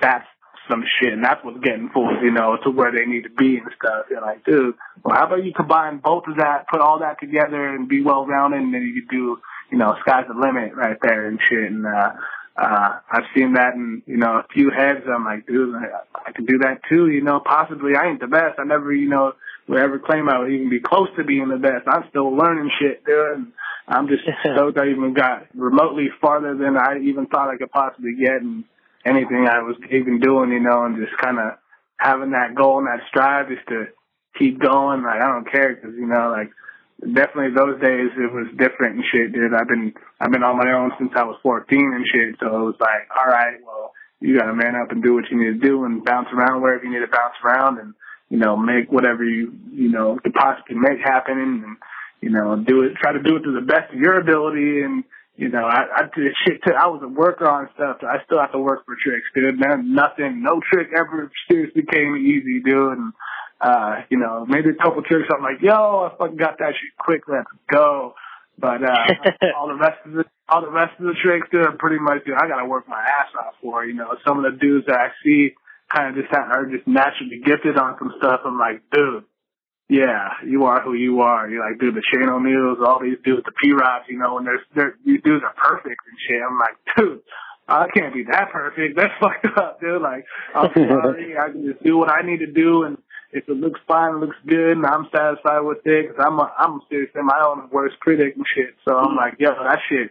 that's some shit, and that's what's getting fools, you know, to where they need to be and stuff. You're like, dude, well, how about you combine both of that, put all that together and be well-rounded, and then you do, you know, sky's the limit right there and shit. And uh, uh, I've seen that in, you know, a few heads. I'm like, dude, I, I can do that too, you know, possibly. I ain't the best. I never, you know, would ever claim I would even be close to being the best. I'm still learning shit, dude, and I'm just stoked I even got remotely farther than I even thought I could possibly get, and anything I was even doing, you know, and just kind of having that goal and that strive just to keep going. Like, I don't care, because, you know, like, definitely those days it was different and shit, dude. I've been I've been on my own since I was fourteen and shit, so it was like, all right, well, you got to man up and do what you need to do and bounce around wherever you need to bounce around and, you know, make whatever you, you know, could possibly make happen and, you know, do it, try to do it to the best of your ability. And, you know, I, I did shit too. I was a worker on stuff. So I still have to work for tricks, dude. Man, nothing, no trick ever seriously came easy, dude. And, uh, you know, maybe a couple tricks I'm like, yo, I fucking got that shit quick. Let's go. But uh, all the rest of the all the rest of the tricks, dude, I'm pretty much, dude, I gotta work my ass off for. You know, some of the dudes that I see kind of just have, are just naturally gifted on some stuff. I'm like, dude, yeah, you are who you are. You're like, dude, the Shane O'Neills, all these dudes, the P-Rods, you know, and they're, they're, these dudes are perfect and shit. I'm like, dude, I can't be that perfect. That's fucked up, dude. Like, I'm sorry. I can just do what I need to do, and if it looks fine, it looks good, and I'm satisfied with it, because I'm, I'm seriously my own worst critic and shit. So I'm like, yo, that shit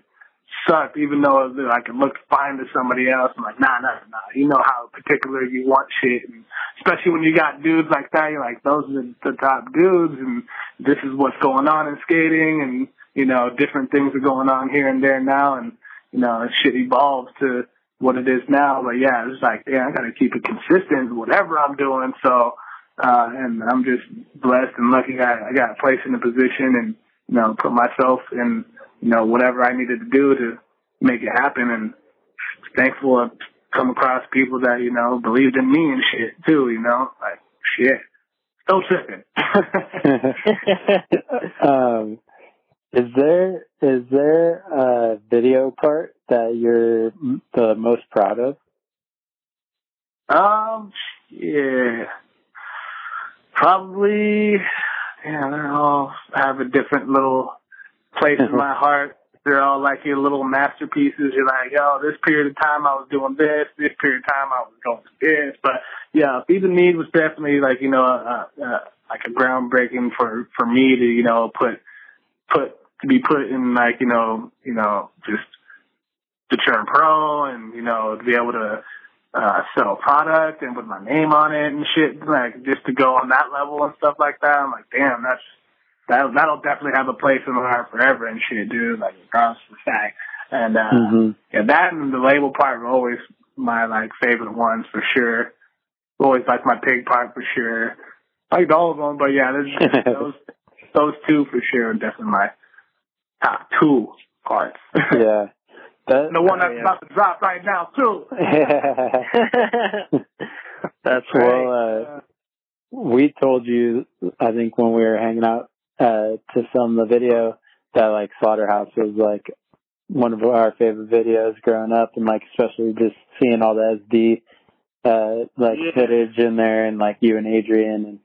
sucked, even though like it looked fine to somebody else. I'm like, nah, nah, nah. You know how particular you want shit, and especially when you got dudes like that. You're like, those are the top dudes, and this is what's going on in skating, and you know, different things are going on here and there now, and you know, shit evolves to what it is now. But yeah, it's like, yeah, I gotta keep it consistent, whatever I'm doing. So, uh, and I'm just blessed and lucky. I, I got placed in a position, and you know, put myself in, you know, whatever I needed to do to make it happen. And thankful I've come across people that, you know, believed in me and shit too, you know, like shit, still tripping. um, is there, is there a video part that you're the most proud of? Um, yeah, probably, yeah, they all have a different little place in my heart. They're all like your little masterpieces. You're like, yo, this period of time I was doing this, this period of time I was doing this. But yeah, Feed the Need was definitely like, you know, uh, uh, like a groundbreaking for, for me to, you know, put, put, to be put in like, you know, you know, just to turn pro and, you know, to be able to, uh, sell product and with my name on it and shit, like just to go on that level and stuff like that. I'm like, damn, that's, That'll, that'll definitely have a place in my heart forever and shit, dude, like across the stack. And, uh, mm-hmm. yeah, that and the label part were always my, like, favorite ones for sure. Always like my pig part for sure. Liked all of them, but yeah, there's, those those two for sure are definitely my top two parts. Yeah. That, and the one that's uh, yeah. about to drop right now, too. That's right. Well, uh, we told you, I think, when we were hanging out, Uh, to film the video that like Slaughterhouse was like one of our favorite videos growing up, and like especially just seeing all the S D uh, like yeah. footage in there, and like you and Adrian, and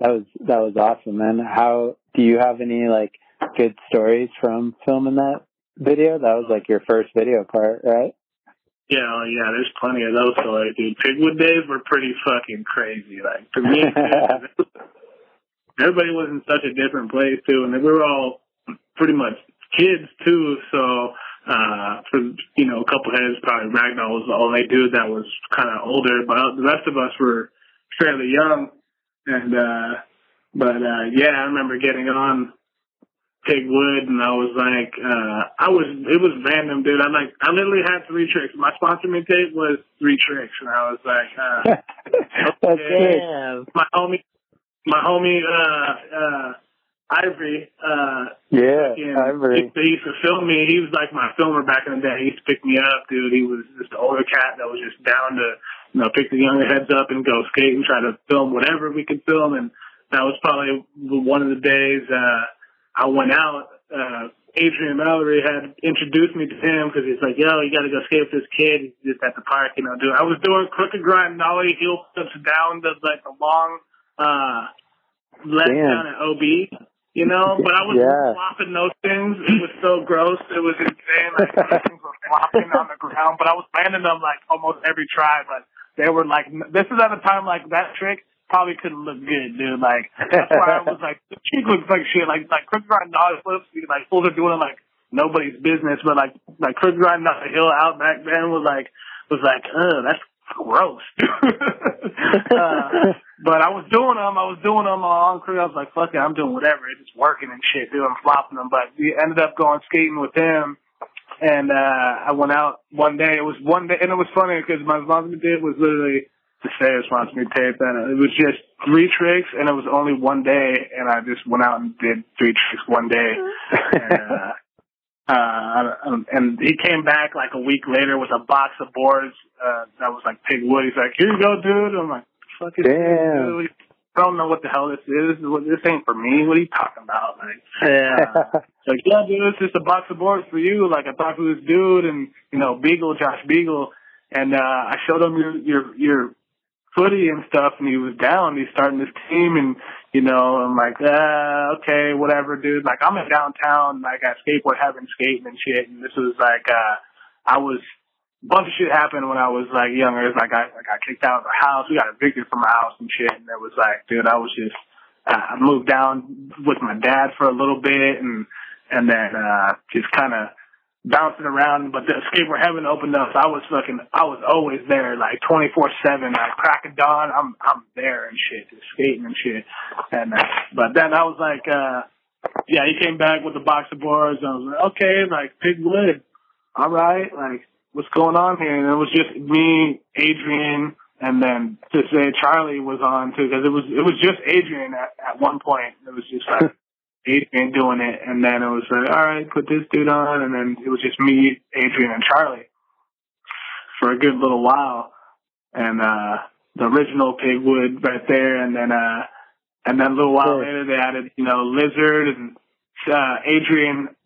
that was that was awesome, man. How do you have any like good stories from filming that video? That was like your first video part, right? Yeah, oh, yeah, there's plenty of those stories, dude. Pigwood days were pretty fucking crazy. Like for me. Everybody was in such a different place, too, and we were all pretty much kids, too, so uh, for, you know, a couple heads, probably Ragnar was the only dude that was kind of older, but the rest of us were fairly young, and, uh, but, uh, yeah, I remember getting on Pigwood, and I was like, uh, I was, it was random, dude. I like, I literally had three tricks. My sponsor me tape was three tricks, and I was like, uh, okay. Damn. My homie. My homie, uh, uh, Ivory, uh, yeah, fucking, Ivory. He, he used to film me. He was like my filmer back in the day. He used to pick me up, dude. He was just the older cat that was just down to, you know, pick the younger heads up and go skate and try to film whatever we could film. And that was probably one of the days, uh, I went out. Uh, Adrian Mallory had introduced me to him because he's like, yo, you got to go skate with this kid. He's just at the park, you know, dude. I was doing crooked grind, nollie, heel ups down, the like the long uh, left Damn. down at O B, you know. But I was yeah. flopping those things. It was so gross. It was insane. Like, those things were flopping on the ground. But I was landing them like almost every try. But they were like, this is at a time like that trick probably couldn't look good, dude. Like, that's why I was like, the cheek looks like shit. Like, like crooked grind nollie flips, like fools are doing it like nobody's business. But like, like crooked grind nollie hill out back then was like, was like, oh, that's gross. uh, but I was doing them. I was doing them all on crew. I was like, fuck it, I'm doing whatever. It's just working and shit, dude. I'm flopping them. But we ended up going skating with them. And uh, I went out one day. It was one day, and it was funny because my mom's did was literally. To say responsible tape, and it was just three tricks, and it was only one day, and I just went out and did three tricks one day, and, uh, uh, and he came back like a week later with a box of boards uh, that was like Pigwood. He's like, "Here you go, dude." I'm like, "Fuck it, dude. I don't know what the hell this is. This ain't for me. What are you talking about?" Like, yeah, like, yeah, dude, it's just a box of boards for you. Like, I talked to this dude, and you know, Beagle, Josh Beagle, and uh, I showed him your your your. footy and stuff, and he was down. He's starting this team, and you know, I'm like, ah, okay, whatever, dude. Like, I'm in downtown, like at skateboard having skating and shit. And this was like, uh, I was a bunch of shit happened when I was like younger. It's like I like I kicked out of the house. We got evicted from my house and shit. And it was like, dude, I was just uh, I moved down with my dad for a little bit, and and then uh, just kind of. bouncing around, but the skateboard heaven opened up. So I was fucking, I was always there, like twenty four seven, like crack of dawn. I'm, I'm there and shit, just skating and shit. And uh, but then I was like, uh, yeah, he came back with a box of boards. And I was like, okay, like Pigwood, all right, like what's going on here? And it was just me, Adrian, and then to say Charlie was on too, because it was, it was just Adrian at, at one point. It was just like. Adrian doing it, and then it was like, all right, put this dude on, and then it was just me, Adrian, and Charlie for a good little while, and uh, the original Pigwood right there, and then uh, and then a little while later they added, you know, Lizard, and uh, Adrian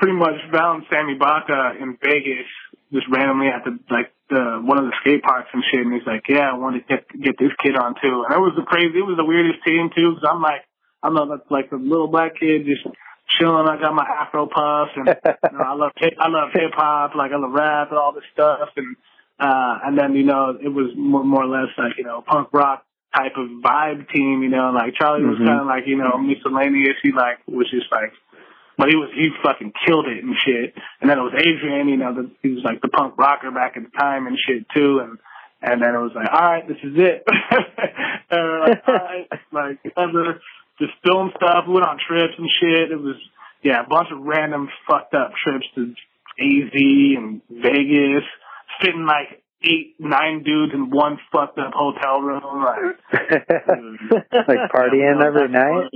pretty much found Sammy Baca in Vegas just randomly at the like the one of the skate parks and shit, and he's like, yeah, I want to get get this kid on too, and it was the crazy, it was the weirdest team too, because I'm like. I'm not like a little black kid just chilling. I got my Afro puffs, and you know, I love hip, I love hip hop, like I love rap and all this stuff, and uh, and then you know it was more, more or less like you know punk rock type of vibe team. You know, like Charlie was mm-hmm. kind of like you know miscellaneous. He like was just like, but he was he fucking killed it and shit. And then it was Adrian. You know, the, he was like the punk rocker back at the time and shit too, and. And then it was like, all right, this is it. and we're like, all right, like, other, just film stuff. We went on trips and shit. It was, yeah, a bunch of random fucked up trips to A Z and Vegas, sitting like eight, nine dudes in one fucked up hotel room. Like, like partying every night?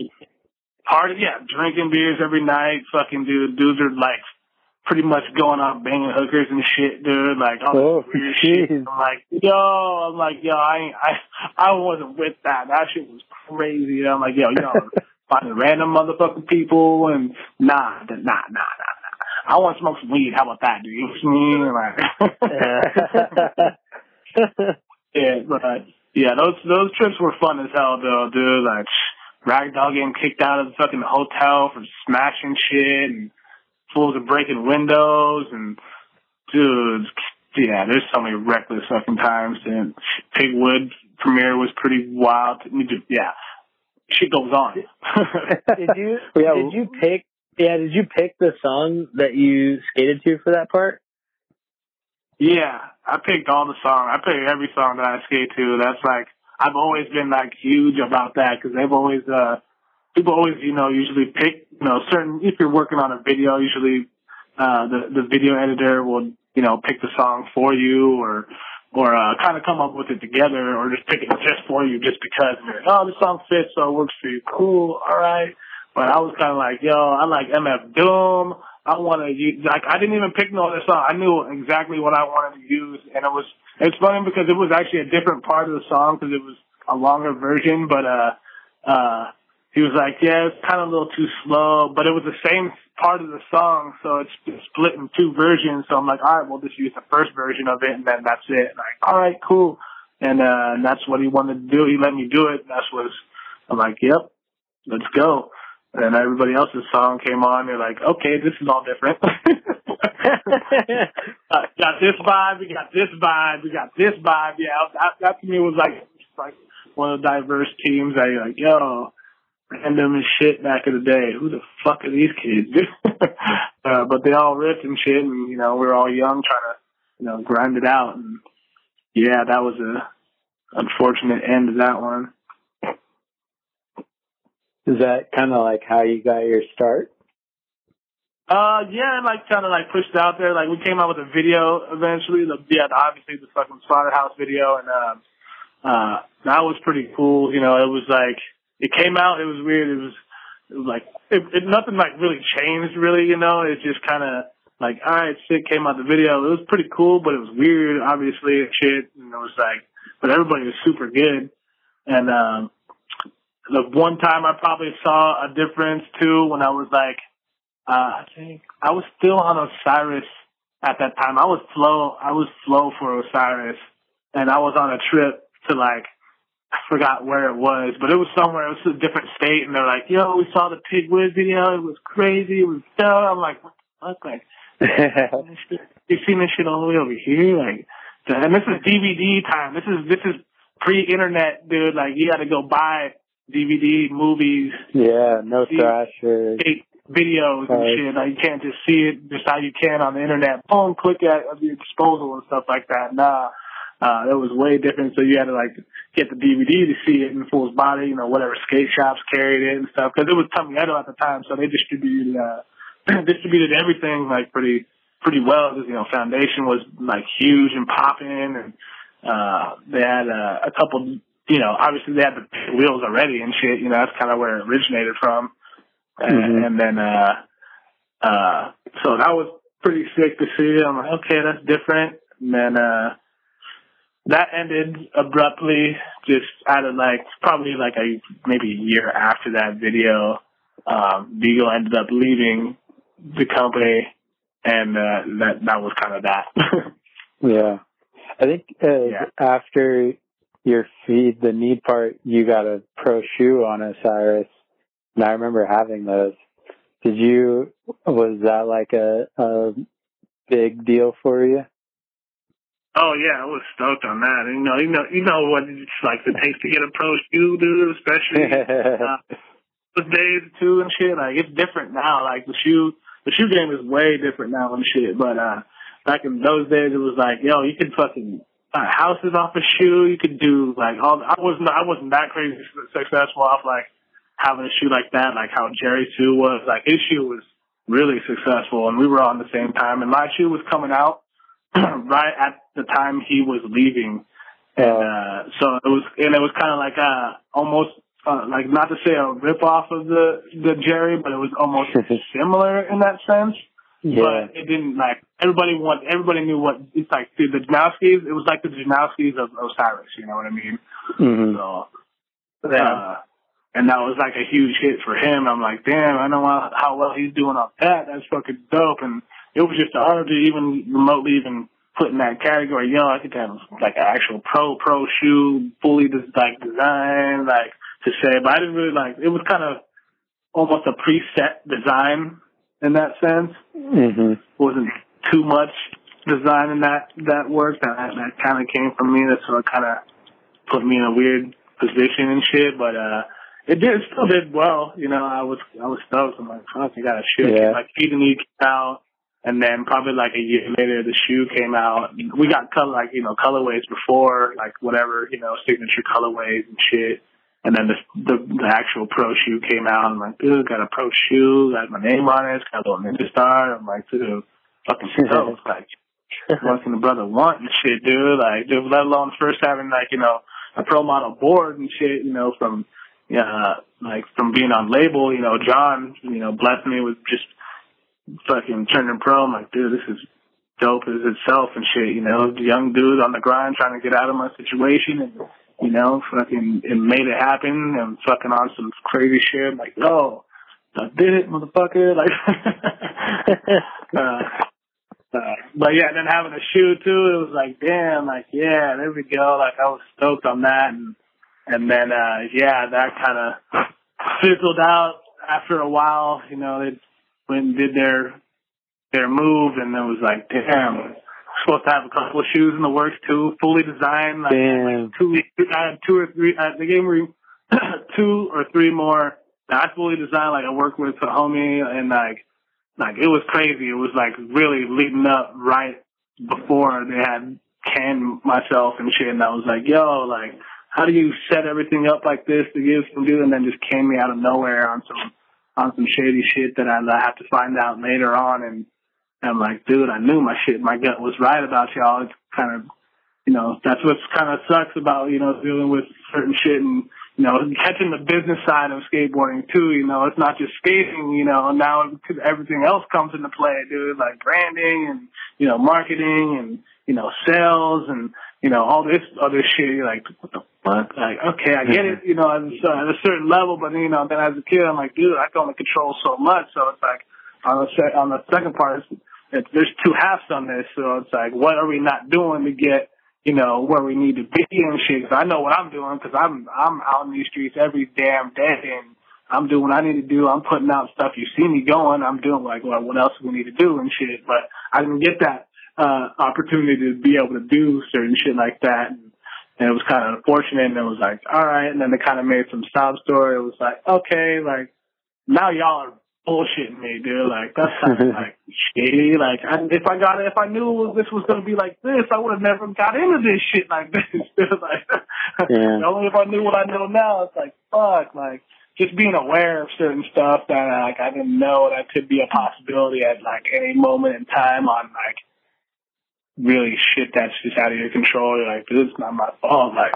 Party, yeah, drinking beers every night. Fucking dude, dudes are like pretty much going off banging hookers and shit, dude. Like, all this oh, weird geez. shit. I'm like, yo, I'm like, yo, I ain't, I, I wasn't with that. That shit was crazy. And I'm like, yo, you know, finding random motherfucking people and nah, nah, nah, nah, nah. I want to smoke some weed. How about that, dude? You know what I mean? Like, yeah, but yeah, those those trips were fun as hell, though, dude. Like, ragdoll getting kicked out of the fucking hotel for smashing shit and. Fools are breaking windows and dude, yeah, there's so many reckless fucking times. And Pigwood premiere was pretty wild. Yeah, shit goes on. did you yeah. did you pick? Yeah, did you pick the song that you skated to for that part? Yeah, I picked all the songs. I picked every song that I skate to. That's like I've always been like huge about that because they've always. uh People always, you know, usually pick, you know, certain, if you're working on a video, usually, uh, the, the video editor will, you know, pick the song for you or, or, uh, kind of come up with it together or just pick it just for you just because, oh, this song fits, so it works for you. Cool. All right. But I was kind of like, yo, I like M F Doom. I want to use, like, I didn't even pick no other song. I knew exactly what I wanted to use. And it was, it's funny because it was actually a different part of the song because it was a longer version, but, uh, uh, he was like, yeah, it's kind of a little too slow, but it was the same part of the song, so it's, it's split in two versions. So I'm like, all right, we'll just use the first version of it, and then that's it. And like, all right, cool. And, uh, and that's what he wanted to do. He let me do it. And that's what I'm like, yep, let's go. And everybody else's song came on. They're like, okay, this is all different. uh, got this vibe. We got this vibe. We got this vibe. Yeah, that, that to me was like, like one of the diverse teams that you're like, yo, random as shit back in the day. Who the fuck are these kids? uh, but they all ripped and shit. And, you know, we were all young trying to, you know, grind it out. And, yeah, that was a unfortunate end to that one. Is that kind of like how you got your start? Uh, yeah, like kind of like pushed out there. Like we came out with a video eventually. The, yeah, the, obviously the fucking Slaughterhouse video, and uh, uh, that was pretty cool. You know, it was like it came out. It was weird. It was, it was like it, it, nothing like really changed. Really, you know, it just kind of like all right, shit came out the video. It was pretty cool, but it was weird, obviously, and shit. And it was like, but everybody was super good, and. um The one time I probably saw a difference, too, when I was like, uh, I think I was still on Osiris at that time. I was slow. I was slow for Osiris, and I was on a trip to, like, I forgot where it was, but it was somewhere. It was a different state, and they're like, yo, we saw the Pigwood video. It was crazy. It was dope. I'm like, what the fuck? Like, you've seen this shit all the way over here? Like, and this is D V D time. This is, this is pre-internet, dude. Like, you got to go buy D V D movies, yeah, no Thrasher videos and shit. Like, you can't just see it just how you can on the internet. Boom, click at your disposal and stuff like that. Nah, uh, that was way different. So you had to like get the D V D to see it in full body. You know, whatever skate shops carried it and stuff, because it was Tomietto at the time, so they distributed uh, distributed everything like pretty pretty well. Because you know, Foundation was like huge and popping, and uh, they had uh, a couple. You know, obviously they had the wheels already and shit. You know, that's kind of where it originated from. And, mm-hmm. and then, uh, uh, so that was pretty sick to see. I'm like, okay, that's different. And then, uh, that ended abruptly just out of like, probably like a, maybe a year after that video. Um, Beagle ended up leaving the company. And, uh, that, that was kind of that. yeah. I think, uh, yeah. after, your feed, the need part, you got a pro shoe on Osiris, and I remember having those. Did you, was that like a, a big deal for you? Oh, yeah, I was stoked on that. You know, you know, you know what it's like to take to get a pro shoe, dude, especially uh, those days, too, and shit. Like, it's different now. Like, the shoe, the shoe game is way different now and shit, but uh, back in those days, it was like, yo, you could fucking... Uh, houses off a shoe, you could do like all. I wasn't, I wasn't that crazy successful off like having a shoe like that, like how Jerry's shoe was. Like his shoe was really successful, and we were on the same time. And my shoe was coming out right at the time he was leaving, and uh, so it was, and it was kind of like uh almost uh, like not to say a rip off of the the Jerry, but it was almost similar in that sense. Yeah. But it didn't like everybody want everybody knew what it's like. Dude, the Janowskis, it was like the Janowskis of Osiris. You know what I mean? Mm-hmm. So, yeah. uh, and that was like a huge hit for him. I'm like, damn, I know how, how well he's doing off that. That's fucking dope. And it was just an honor to even remotely even put in that category. You know, I could have like an actual pro pro shoe, fully just like designed, like to say. But I didn't really like. It was kind of almost a preset design. In that sense, mm-hmm. wasn't too much design in that, that work. That that kind of came from me. That sort of kind of put me in a weird position and shit. But uh, it did it still did well. You know, I was I was stoked. I'm like, fuck, I got a shoe. Yeah. Like Feed and Eat came out, and then probably like a year later, the shoe came out. We got color like you know colorways before, like whatever you know signature colorways and shit. And then the, the the actual pro shoe came out. I'm like, dude, got a pro shoe, got my name on it, it's got a little ninja star. I'm like, dude, fucking so like, what can the brother want and shit, dude? Like, dude, let alone first having like you know a pro model board and shit, you know, from uh like from being on label, you know, John, you know, blessed me with just fucking turning pro. I'm like, dude, this is dope as itself and shit, you know, young dude on the grind trying to get out of my situation and. you know, fucking, and made it happen, and fucking on some crazy shit, like, yo, I did it, motherfucker, like, uh, Uh, but yeah, then having a shoot too, it was like, damn, like, yeah, there we go. Like, I was stoked on that. And, and then, uh, yeah, that kind of fizzled out after a while. You know, they went and did their, their move, and it was like, damn, I'm supposed to have a couple of shoes in the works too, fully designed. Like, damn. Like two, I had two or three, uh, they gave me two or three more that I fully designed. Like, I worked with a homie, and like, Like, it was crazy. It was, like, really leading up right before they had canned myself and shit. And I was like, yo, like, how do you set everything up like this to give some dude and then just can me out of nowhere on some on some shady shit that I have to find out later on? And, and I'm like, dude, I knew my shit. My gut was right about y'all. It's kind of, you know, that's what's kind of sucks about, you know, dealing with certain shit and, you know, catching the business side of skateboarding too, you know, it's not just skating, you know, now everything else comes into play, dude, like branding and, you know, marketing and, you know, sales and, you know, all this other shit. You're like, what the fuck? Like, okay, I get it, you know, at a certain level, but, you know, then as a kid, I'm like, dude, I can only control so much. So it's like, on the, on the second part, it's, it's, there's two halves on this. So it's like, what are we not doing to get, you know, where we need to be and shit, because I know what I'm doing, because I'm, I'm out in these streets every damn day, and I'm doing what I need to do, I'm putting out stuff, you see me going, I'm doing, like, well, what else do we need to do and shit, but I didn't get that uh, opportunity to be able to do certain shit like that, and, and it was kind of unfortunate, and it was like, all right, and then they kind of made some sob story, it was like, okay, like, now y'all are bullshitting me, dude. Like, that's not, like, shitty. Like, I, if I got, if I knew this was gonna be like this, I would have never got into this shit like this. Like, yeah. Only if I knew what I know now, it's like, fuck. Like, just being aware of certain stuff that, like, I didn't know that could be a possibility at, like, any moment in time on, like, really shit that's just out of your control. You're like, this is not my fault. Like,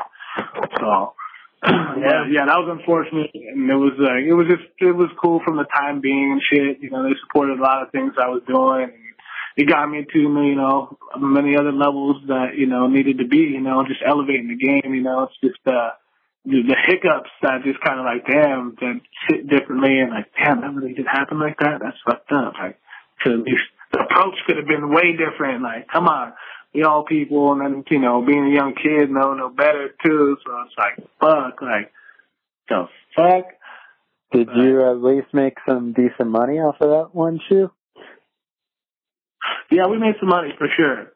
so. Yeah, yeah, that was unfortunate, and it was like it was just it was cool from the time being and shit. You know, they supported a lot of things I was doing, and it got me to you know many other levels that you know needed to be. You know, just elevating the game. You know, it's just uh, the the hiccups that just kind of like damn, that sit differently, and like damn, that really did happen like that. That's fucked up. Like, to at least the approach could have been way different. Like, come on. Y'all people, and then, you know, being a young kid, know no better, too, so it's like, fuck, like, the fuck? Did uh, you at least make some decent money off of that one shoe? Yeah, we made some money, for sure.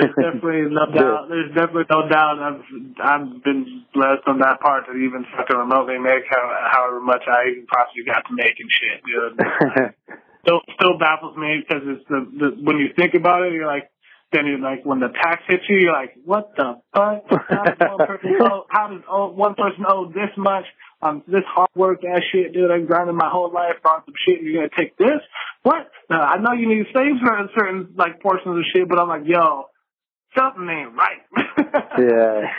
There's definitely no doubt, there's definitely no doubt, I've, I've been blessed on that part to even fucking remotely make how, however much I even possibly got to make and shit, dude. Still, still baffles me, because it's the, the, when you think about it, you're like, then you're like, when the tax hits you, you're like, what the fuck? How does one person owe, how does one person owe this much on um, this hard work ass shit, dude? I grinded my whole life on some shit, and you're going to take this? What? Now, I know you need to save certain, certain like, portions of shit, but I'm like, yo, something ain't right. Yeah.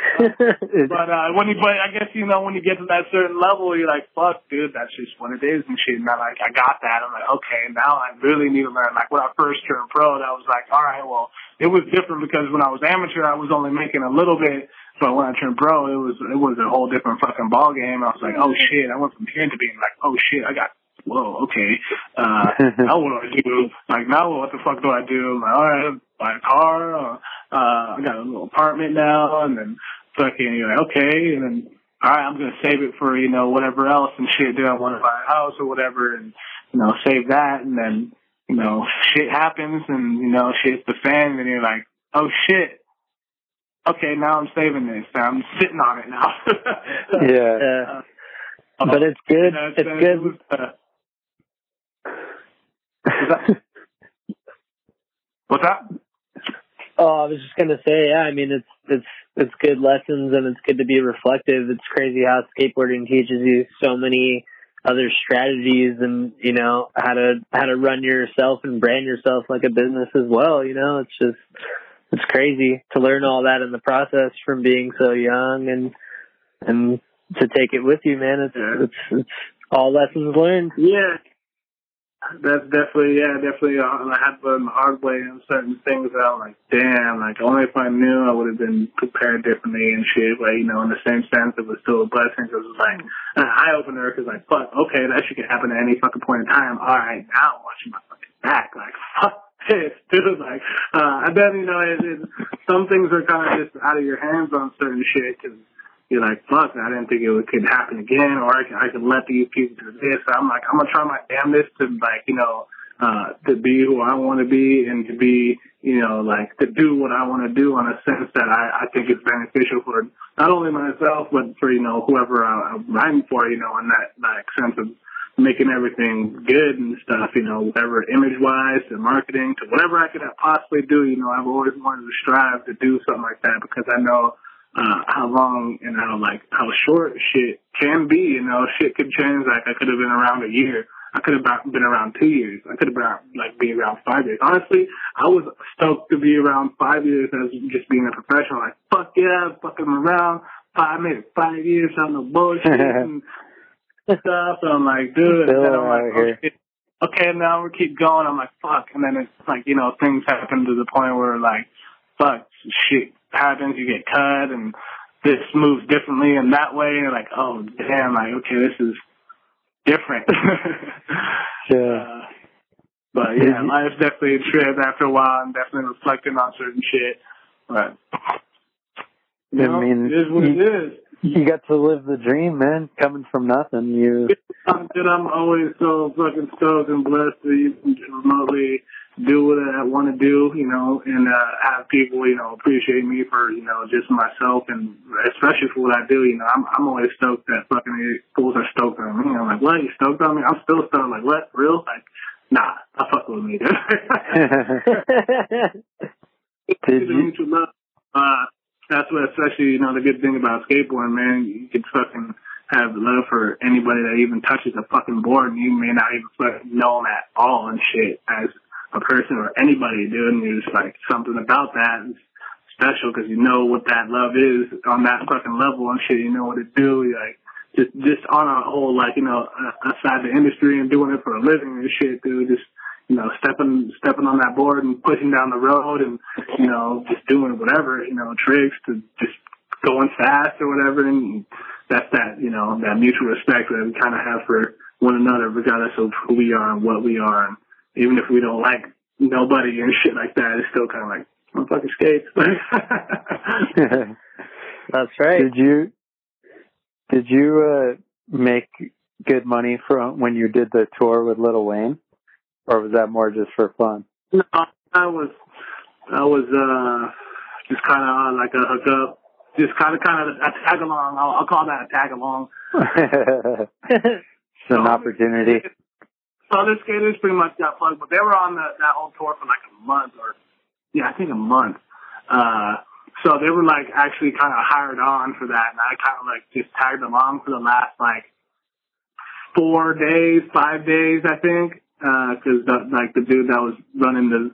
but uh, when you, but I guess, you know, when you get to that certain level, you're like, fuck, dude, that's just what it is and shit. And I like, I got that. I'm like, okay, now I really need to learn. Like, when I first turned pro, I was like, all right, well, it was different because when I was amateur, I was only making a little bit. But when I turned pro, it was it was a whole different fucking ball game. I was like, oh shit! I went from here to being like, oh shit! I got whoa, okay. Uh, now what do I do? Like now, what the fuck do I do? I'm like, all right, buy a car. Or, uh, I got a little apartment now, and then fucking you're like, okay, and then all right, I'm gonna save it for you know whatever else and shit. Do I want to buy a house or whatever? And you know, save that, and then. You know, shit happens and, you know, shit's the fan and you're like, oh, shit. Okay, now I'm saving this. I'm sitting on it now. Yeah. Uh, but it's good. You know, it's, it's good. Was, uh, that, what's that? Oh, I was just going to say, yeah, I mean, it's, it's, it's good lessons and it's good to be reflective. It's crazy how skateboarding teaches you so many other strategies and, you know, how to, how to run yourself and brand yourself like a business as well. You know, it's just, it's crazy to learn all that in the process from being so young and, and to take it with you, man. It's, it's, it's all lessons learned. Yeah. That's definitely, yeah, definitely. I had to learn the hard way on certain things that I'm like, damn, like, only if I knew I would have been prepared differently and shit. Like, you know, in the same sense, it was still a blessing because it was like an eye-opener because, like, fuck, okay, that shit could happen at any fucking point in time. All right, now I'm watching my fucking back. Like, fuck this, dude. Like, uh, and then, you know, it, it, some things are kind of just out of your hands on certain shit because you're like, fuck, I didn't think it could happen again, or I could, I could let these people do this. I'm like, I'm going to try my damnedest to, like, you know, uh, to be who I want to be and to be, you know, like, to do what I want to do on a sense that I, I think is beneficial for not only myself, but for, you know, whoever I, I'm writing for, you know, in that, like, sense of making everything good and stuff, you know, whatever, image-wise to marketing to whatever I could possibly do. You know, I've always wanted to strive to do something like that because I know Uh, how long and how, like, how short shit can be, you know. Shit could change. Like, I could have been around a year. I could have been around two years. I could have been, like, being around five years. Honestly, I was stoked to be around five years as just being a professional. Like, fuck yeah, fucking around five minutes, five years on the bullshit and stuff. So I'm like, dude, and then I'm like, oh, shit. Okay, now we keep going. I'm like, fuck. And then it's like, you know, things happen to the point where, like, fuck, shit happens, you get cut, and this moves differently and that way, and like, oh, damn, like, okay, this is different. Yeah. Uh, but, yeah, life's definitely a trip after a while, and definitely reflecting on certain shit. But, you know, I mean, it is what it is. You got to live the dream, man, coming from nothing. You. I'm always so fucking stoked and blessed to remotely do what I want to do, you know, and uh, have people, you know, appreciate me for, you know, just myself and especially for what I do. You know, I'm I'm always stoked that fucking fools are stoked on me. I'm like, what? You stoked on me? I'm still stoked. I'm like, what? Real? Like, nah, I fuck with me, dude. Did you? Uh, that's what, especially, you know, the good thing about skateboarding, man, you could fucking have love for anybody that even touches a fucking board, and you may not even fucking know them at all and shit as a person or anybody, dude. And you're just like, something about that is special because you know what that love is on that fucking level and shit. You know what to do. You're like, just just on a whole, like, you know, outside the industry and doing it for a living and shit, dude. Just, you know, stepping stepping on that board and pushing down the road and, you know, just doing whatever, you know, tricks to just going fast or whatever. And that's that, you know, that mutual respect that we kind of have for one another regardless of who we are and what we are. And even if we don't like nobody and shit like that, it's still kind of like, I'm fucking skates. That's right. Did you did you uh, make good money from when you did the tour with Lil Wayne, or was that more just for fun? No, I was I was uh, just kind of on like a hookup, just kind of kind of a tag along. I'll, I'll call that a tag along. It's an opportunity. So the skaters pretty much got plugged, but they were on the, that whole tour for like a month or, yeah, I think a month. Uh, so they were like actually kind of hired on for that, and I kind of like just tagged along for the last like four days, five days, I think, because uh, like the dude that was running the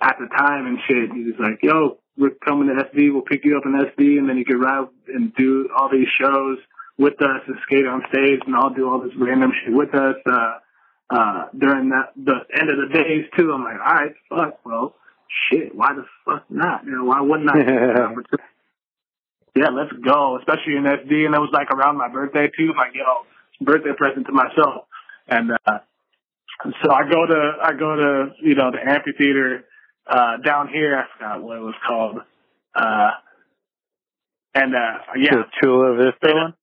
at the time and shit, he was like, "Yo, we're coming to S D. We'll pick you up in S D, and then you can ride and do all these shows with us and skate on stage, and I'll do all this random shit with us." Uh, Uh, during that, the end of the days too. I'm like, all right, fuck, bro. Shit, why the fuck not? You know, why wouldn't I? Yeah, let's go. Especially in S D, and it was like around my birthday too. Like, yo, birthday present to myself. And uh, so I go to, I go to, you know, the amphitheater uh, down here. I forgot what it was called. Uh, and uh, yeah, the Chula Vista one.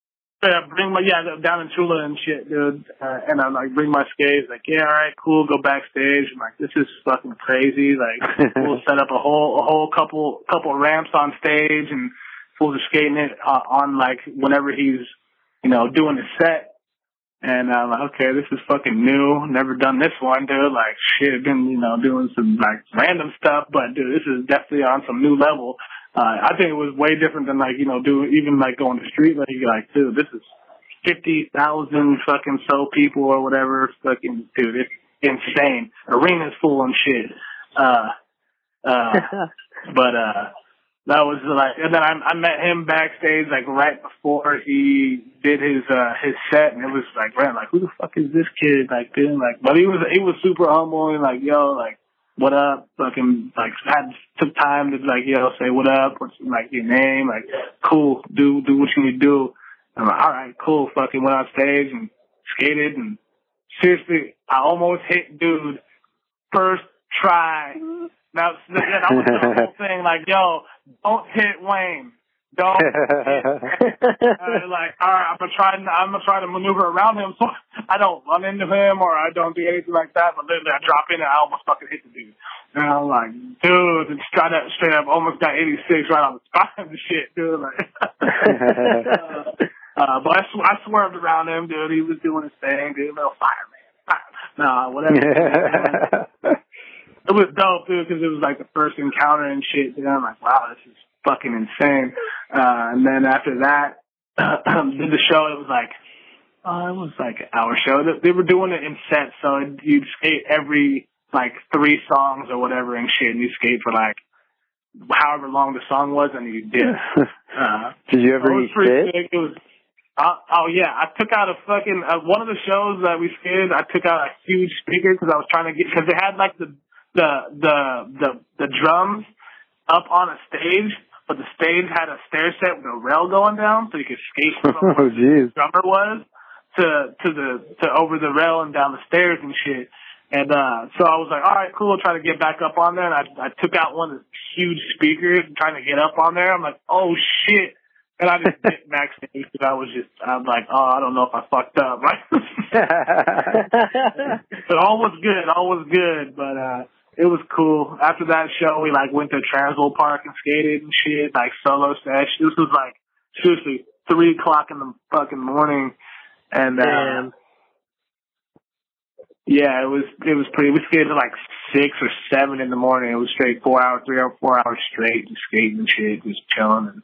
Yeah, bring my yeah down in Chula and shit, dude. Uh, and I like bring my skates. Like, yeah, all right, cool. Go backstage. I'm like, this is fucking crazy. Like, we'll set up a whole a whole couple couple ramps on stage, and we'll just skating it uh, on like whenever he's, you know, doing his set. And I'm like, okay, this is fucking new. Never done this one, dude. Like, shit, been, you know, doing some like random stuff, but dude, this is definitely on some new level. Uh, I think it was way different than, like, you know, do even, like, going to the street. Like, you're like, dude, this is fifty thousand fucking so people or whatever. Fucking, dude, it's insane. Arena's full and shit. Uh, uh, but, uh, That was like, and then I, I met him backstage like right before he did his uh, his set, and it was like, man, like who the fuck is this kid? Like, then like, but he was he was super humble and like, yo, like what up? Fucking like, I took time to like, yo, say what up? What's like your name? Like, cool, do do what you need to do. And I'm like, all right, cool. Fucking went on stage and skated, and seriously, I almost hit dude first try. Now that was the whole thing, like, yo, don't hit Wayne. Don't hit. Like, all right, I'm gonna try. I'm gonna try to maneuver around him so I don't run into him or I don't do anything like that. But literally, I drop in and I almost fucking hit the dude. And I'm like, dude, and straight up, straight up, almost got eighty-six right on the spot and shit, dude. Like, uh, but I, sw- I swerved around him, dude. He was doing his thing, dude. Little fireman, fire. Nah, whatever. It was dope, dude, because it was like the first encounter and shit. And I'm like, wow, this is fucking insane. Uh, and then after that, did the show. It was like, uh, it was like an hour show. They were doing it in sets, so you'd skate every like three songs or whatever and shit, and you skate for like however long the song was, and you did. Uh, did you ever eat shit? It was. Uh, oh, yeah, I took out a fucking uh, one of the shows that we skated. I took out a huge speaker because I was trying to get because they had like the The, the the the drums up on a stage, but the stage had a stair set with a rail going down, so you could skate from oh, where the drummer was to to the to over the rail and down the stairs and shit. And uh, so I was like, all right, cool, I'll try to get back up on there. And I I took out one of the huge speakers trying to get up on there. I'm like, oh shit. And I just did backstage because I was just, I'm like, oh, I don't know if I fucked up. But all was good, all was good. But uh, it was cool. After that show, we, like, went to Transworld Park and skated and shit, like, solo sesh. This was, like, seriously, three o'clock in the fucking morning. And, um, yeah, it was it was pretty. We skated, like, six or seven in the morning. It was straight four hours, three or four hours straight, just skating and shit, just chilling and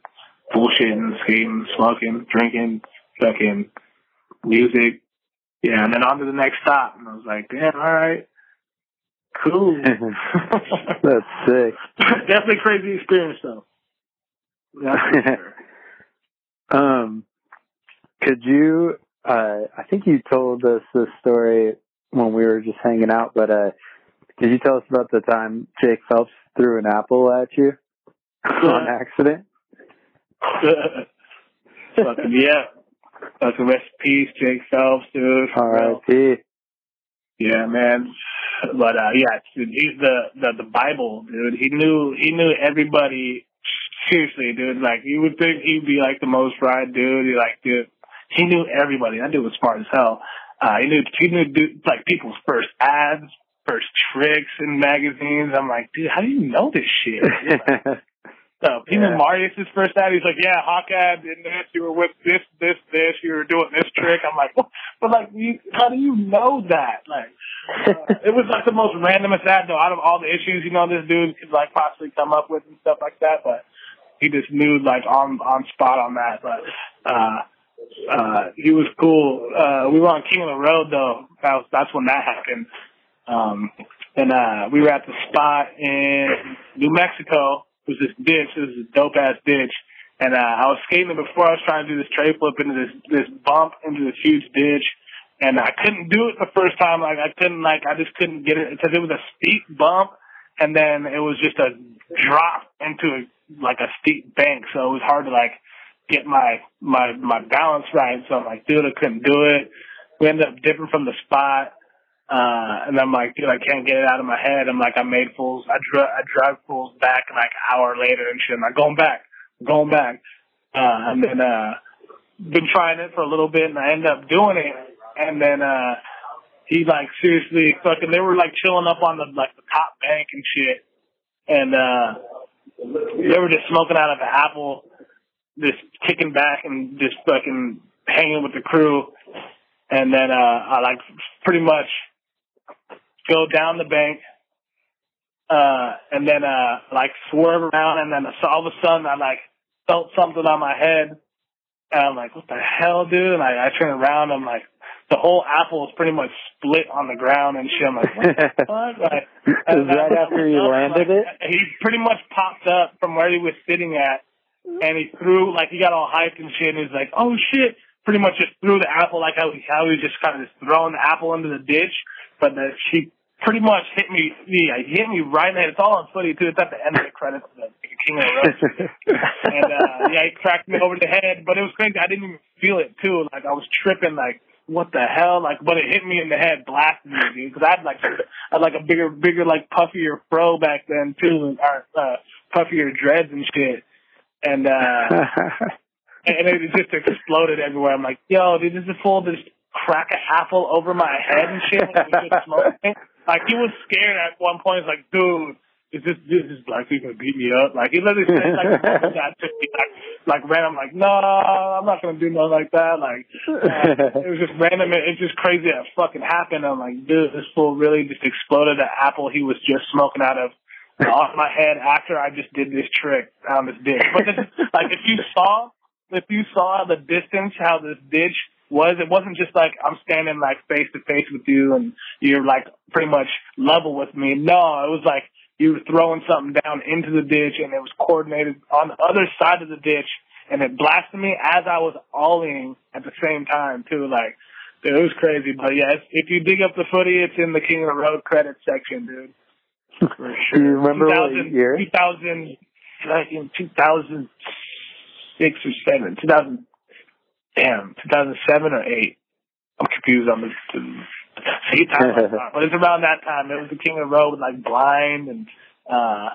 bullshitting, skating, smoking, drinking, fucking music. Yeah, and then on to the next stop. And I was like, damn, all right, cool. That's sick. Definitely crazy experience, though. That's for sure. Um, could you, uh, I think you told us this story when we were just hanging out, but uh, could you tell us about the time Jake Phelps threw an apple at you on accident? Fucking yeah. Fucking rest in peace, Jake Phelps, dude. R I P. Yeah, man. But uh, yeah, dude, he's the, the the Bible, dude. He knew he knew everybody. Seriously, dude. Like you would think he'd be like the most fried dude. He like dude. He knew everybody. That dude was smart as hell. Uh, he knew he knew dude, like people's first ads, first tricks in magazines. I'm like, dude, how do you know this shit? Like, so, even yeah. Marius' first ad, he's like, yeah, Hawkeye did this, you were with this, this, this, you were doing this trick. I'm like, what? But, like, you, how do you know that? Like, uh, it was, like, the most randomest ad, though, out of all the issues, you know, this dude could, like, possibly come up with and stuff like that, but he just knew, like, on, on spot on that. But uh, uh, he was cool. Uh, we were on King of the Road, though. That was, that's when that happened. Um, and uh, we were at the spot in New Mexico. It was this ditch. It was a dope-ass ditch. And uh, I was skating before. I was trying to do this tray flip into this this bump into this huge ditch. And I couldn't do it the first time. Like I couldn't, like, I just couldn't get it because it was a steep bump. And then it was just a drop into, a, like, a steep bank. So it was hard to, like, get my, my, my balance right. So I'm like, dude, I couldn't do it. We ended up dipping from the spot. Uh, and I'm like, dude, I can't get it out of my head. I'm like, I made fools. I, dr- I drive fools back like an hour later and shit. I'm like, going back, going back. Uh, and then, uh, been trying it for a little bit and I end up doing it. And then, uh, he like seriously fucking, they were like chilling up on the, like the top bank and shit. And, uh, they were just smoking out of an apple, just kicking back and just fucking hanging with the crew. And then, uh, I like pretty much, go down the bank, uh, and then, uh, like swerve around. And then all of a sudden I like felt something on my head and I'm like, what the hell, dude? And I, I turn around. I'm like, the whole apple was pretty much split on the ground and shit. I'm like, what the fuck? Like, Is that after you landed like, it? He pretty much popped up from where he was sitting at, and he threw, like, he got all hyped and shit, and he's like, oh, shit. Pretty much just threw the apple, like how he, how he just kind of just throwing the apple into the ditch. But the, she pretty much hit me, yeah, hit me right in the head. It's all on footy, too. It's at the end of the credits of the King of the Road. And, uh, yeah, he cracked me over the head. But it was crazy. I didn't even feel it, too. Like, I was tripping, like, what the hell? Like, but it hit me in the head, blasted me, dude. Because I had like, I had like a bigger, bigger, like puffier fro back then too, and uh, puffier dreads and shit. And uh, and it just exploded everywhere. I'm like, yo, dude, this is full of this crack of apple over my head and shit. Like, he was scared at one point. He's like, dude, is this this is black people gonna beat me up? Like, he literally said like that to me, like like random, like, no, I'm not gonna do nothing like that. Like, uh, it was just random. It's just crazy that it fucking happened. I'm like, dude, this fool really just exploded the apple he was just smoking out of off my head after I just did this trick on this ditch. But this, like, if you saw, if you saw the distance how this ditch was, it wasn't just like I'm standing like face to face with you and you're like pretty much level with me. No, it was like, you were throwing something down into the ditch, and it was coordinated on the other side of the ditch, and it blasted me as I was ollieing at the same time, too. Like, dude, it was crazy. But, yeah, if you dig up the footy, it's in the King of the Road credits section, dude. For sure. Do you remember what year? two thousand, like in two thousand six or seven. two thousand, damn, two thousand seven or eight. I'm confused on the same time, but it's around that time. It was the King of the Road with like Blind and uh,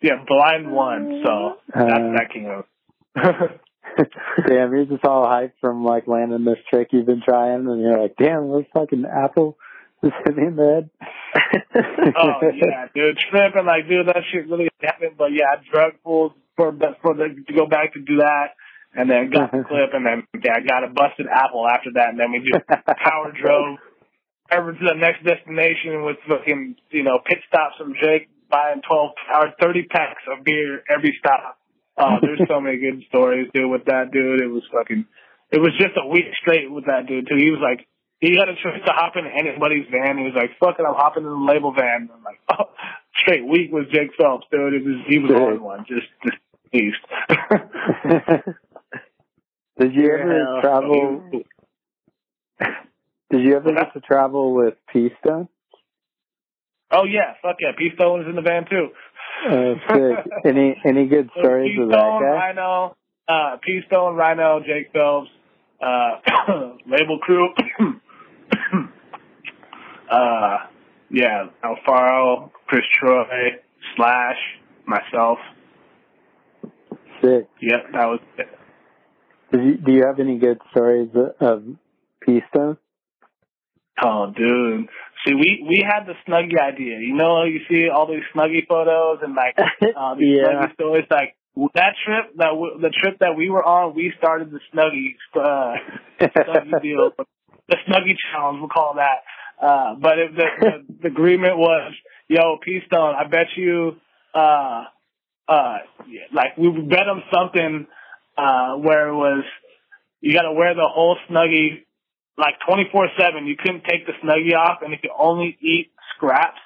yeah, Blind won. So that's uh, that King of the Road. Damn, you're just all hyped from like landing this trick you've been trying, and you're like, damn, this fucking apple is hitting in the head. Oh yeah, dude, tripping like, dude, that shit really happened. But yeah, I drug fools for for the, to go back to do that. And then got the clip, and then yeah, got a busted apple after that, and then we just power drove over to the next destination with fucking, you know, pit stops from Jake, buying twelve or thirty packs of beer every stop. Oh, there's so many good stories, dude, with that dude. It was fucking, it was just a week straight with that dude too. He was like, he got a choice to hop in anybody's van. He was like, fuck it, I'm hopping in the label van. And I'm like, oh, straight week with Jake Phelps, dude. It was, he was the only one, just just beast. Did you ever yeah, travel? So did you ever get to travel with P-Stone? Oh yeah, fuck yeah, P-Stone was in the van too. Uh, sick. Any any good stories with that guy? Rhino, uh, P-Stone, Rhino, Jake Phelps, uh, label crew. uh, yeah, Alfaro, Chris Troy, Slash, myself. Sick. Yep, that was it. Do you, do you have any good stories of P-Stone? Oh, dude. See, we, we had the Snuggie idea. You know, you see all these Snuggie photos and, like, uh, these yeah. Snuggie stories. Like, that trip, that w- the trip that we were on, we started the Snuggie, uh, Snuggie deal. The Snuggie challenge, we'll call that. Uh, but it, the, the, the agreement was, yo, P-Stone, I bet you, uh, uh, like, we bet him something. Uh, where it was, you got to wear the whole Snuggie, like twenty-four seven. You couldn't take the Snuggie off, and you could only eat scraps,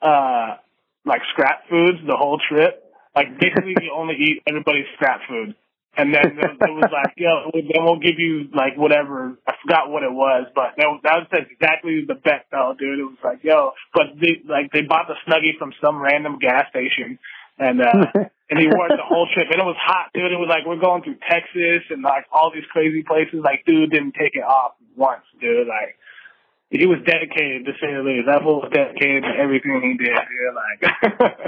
uh, like scrap foods the whole trip. Like, basically, you only eat everybody's scrap food. And then it was like, yo, then we'll give you, like, whatever. I forgot what it was, but that was exactly the bet, though, dude. It was like, yo, but they, like, they bought the Snuggie from some random gas station. And, uh, and he wore it the whole trip. And it was hot, dude. It was like, we're going through Texas and, like, all these crazy places. Like, dude didn't take it off once, dude. Like, he was dedicated, to say the least. That fool was dedicated to everything he did, dude. Like,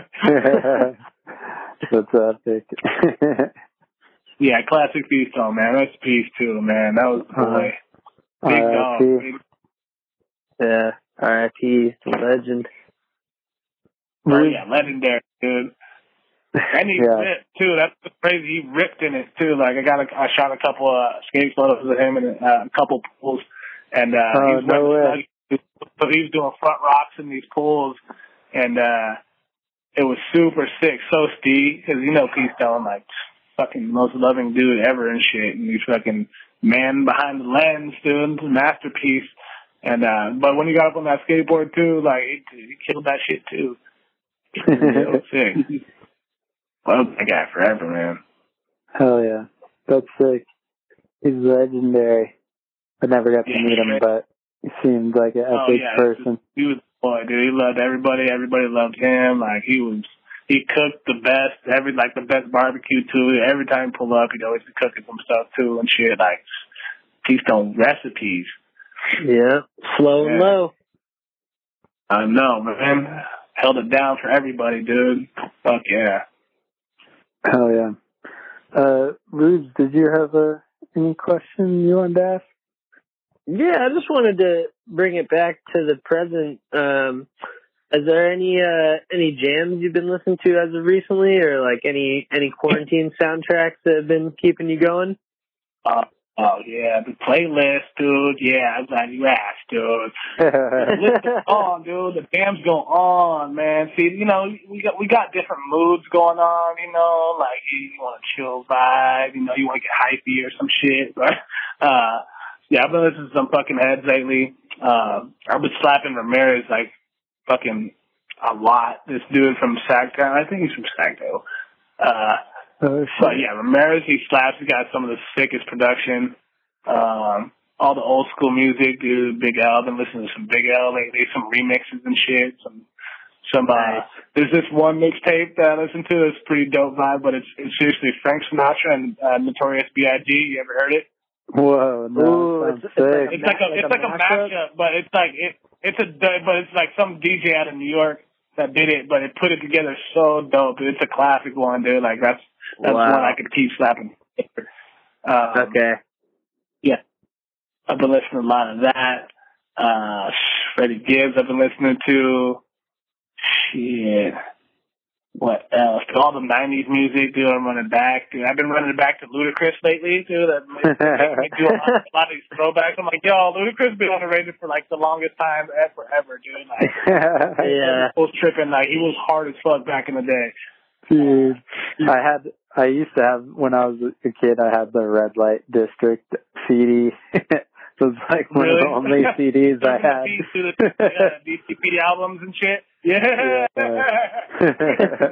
that's epic. Yeah, classic P-Stone, man. That's peace, too, man. That was, boy. Uh, Big dog. Baby. Yeah, R I P legend. Oh, yeah, legendary, dude. And he yeah. ripped, too. That's crazy. He ripped in it, too. Like, I got, a, I shot a couple of uh, skate photos of him and uh, a couple pools. And uh, oh, he was no way. So he was doing front rocks in these pools. And uh, it was super sick. So Steve, because, you know, P-Stone, like, fucking most loving dude ever and shit. And he fucking man behind the lens doing his masterpiece. And uh, but when he got up on that skateboard too, like he, he killed that shit too. That was sick. Loved that guy forever, man. Hell yeah, that's sick. He's legendary. I never got to yeah, meet him, right? But he seemed like an oh, epic yeah, person. He was a boy, dude. He loved everybody. Everybody loved him. Like he was, he cooked the best. Every like the best barbecue too. Every time he pulled up, he'd always be cooking some stuff too and shit. Like P-Stone recipes. Yeah, slow and yeah. low. I know, man. Held it down for everybody, dude. Fuck yeah. Hell yeah. Uh, Rubes, did you have a, any question you wanted to ask? Yeah, I just wanted to bring it back to the present. Um, is there any uh, any jams you've been listening to as of recently, or like any any quarantine soundtracks that have been keeping you going? Uh, oh yeah, the playlist, dude. Yeah, I'm glad you asked, dude. Listen on, dude. The jams go on, man. See, you know, we got we got different moods going on. You know, like you, you want a chill vibe. You know, you want to get hypey or some shit. But uh, yeah, I've been listening to some fucking heads lately. Uh, I've been slapping Ramirez like fucking a lot. This dude from Sacktown, I think he's from Sacktown. Uh, oh, but yeah, Ramirez, he slaps. He's got some of the sickest production. Um, all the old school music, dude. Big L, I've been listening to some Big L lately, some remixes and shit. Some, some. Nice. Uh, there's this one mixtape that I listen to. It's pretty dope vibe, but it's, it's seriously Frank Sinatra and uh, Notorious B I G You ever heard it? Whoa! No, Ooh, it's, it's, like it's like a it's like, like a mashup, but it's like it it's a but it's like some D J out of New York that did it, but it put it together so dope. It's a classic one, dude. Like that's that's wow. one I could keep slapping. Um, okay. Yeah, I've been listening to a lot of that. Uh, Freddie Gibbs, I've been listening to. Shit. What else? All the nineties music, dude. I'm running back, dude. I've been running back to Ludacris lately, dude. I do a lot, a lot of these throwbacks. I'm like, yo, Ludacris been underrated for like the longest time ever, ever, dude. Like, yeah, I was tripping. Like, he was hard as fuck back in the day. Dude, I had, I used to have when I was a kid. I had the Red Light District C D. It was like one really? of the only C Ds I had. The, uh, D C P D albums and shit. Yeah. yeah.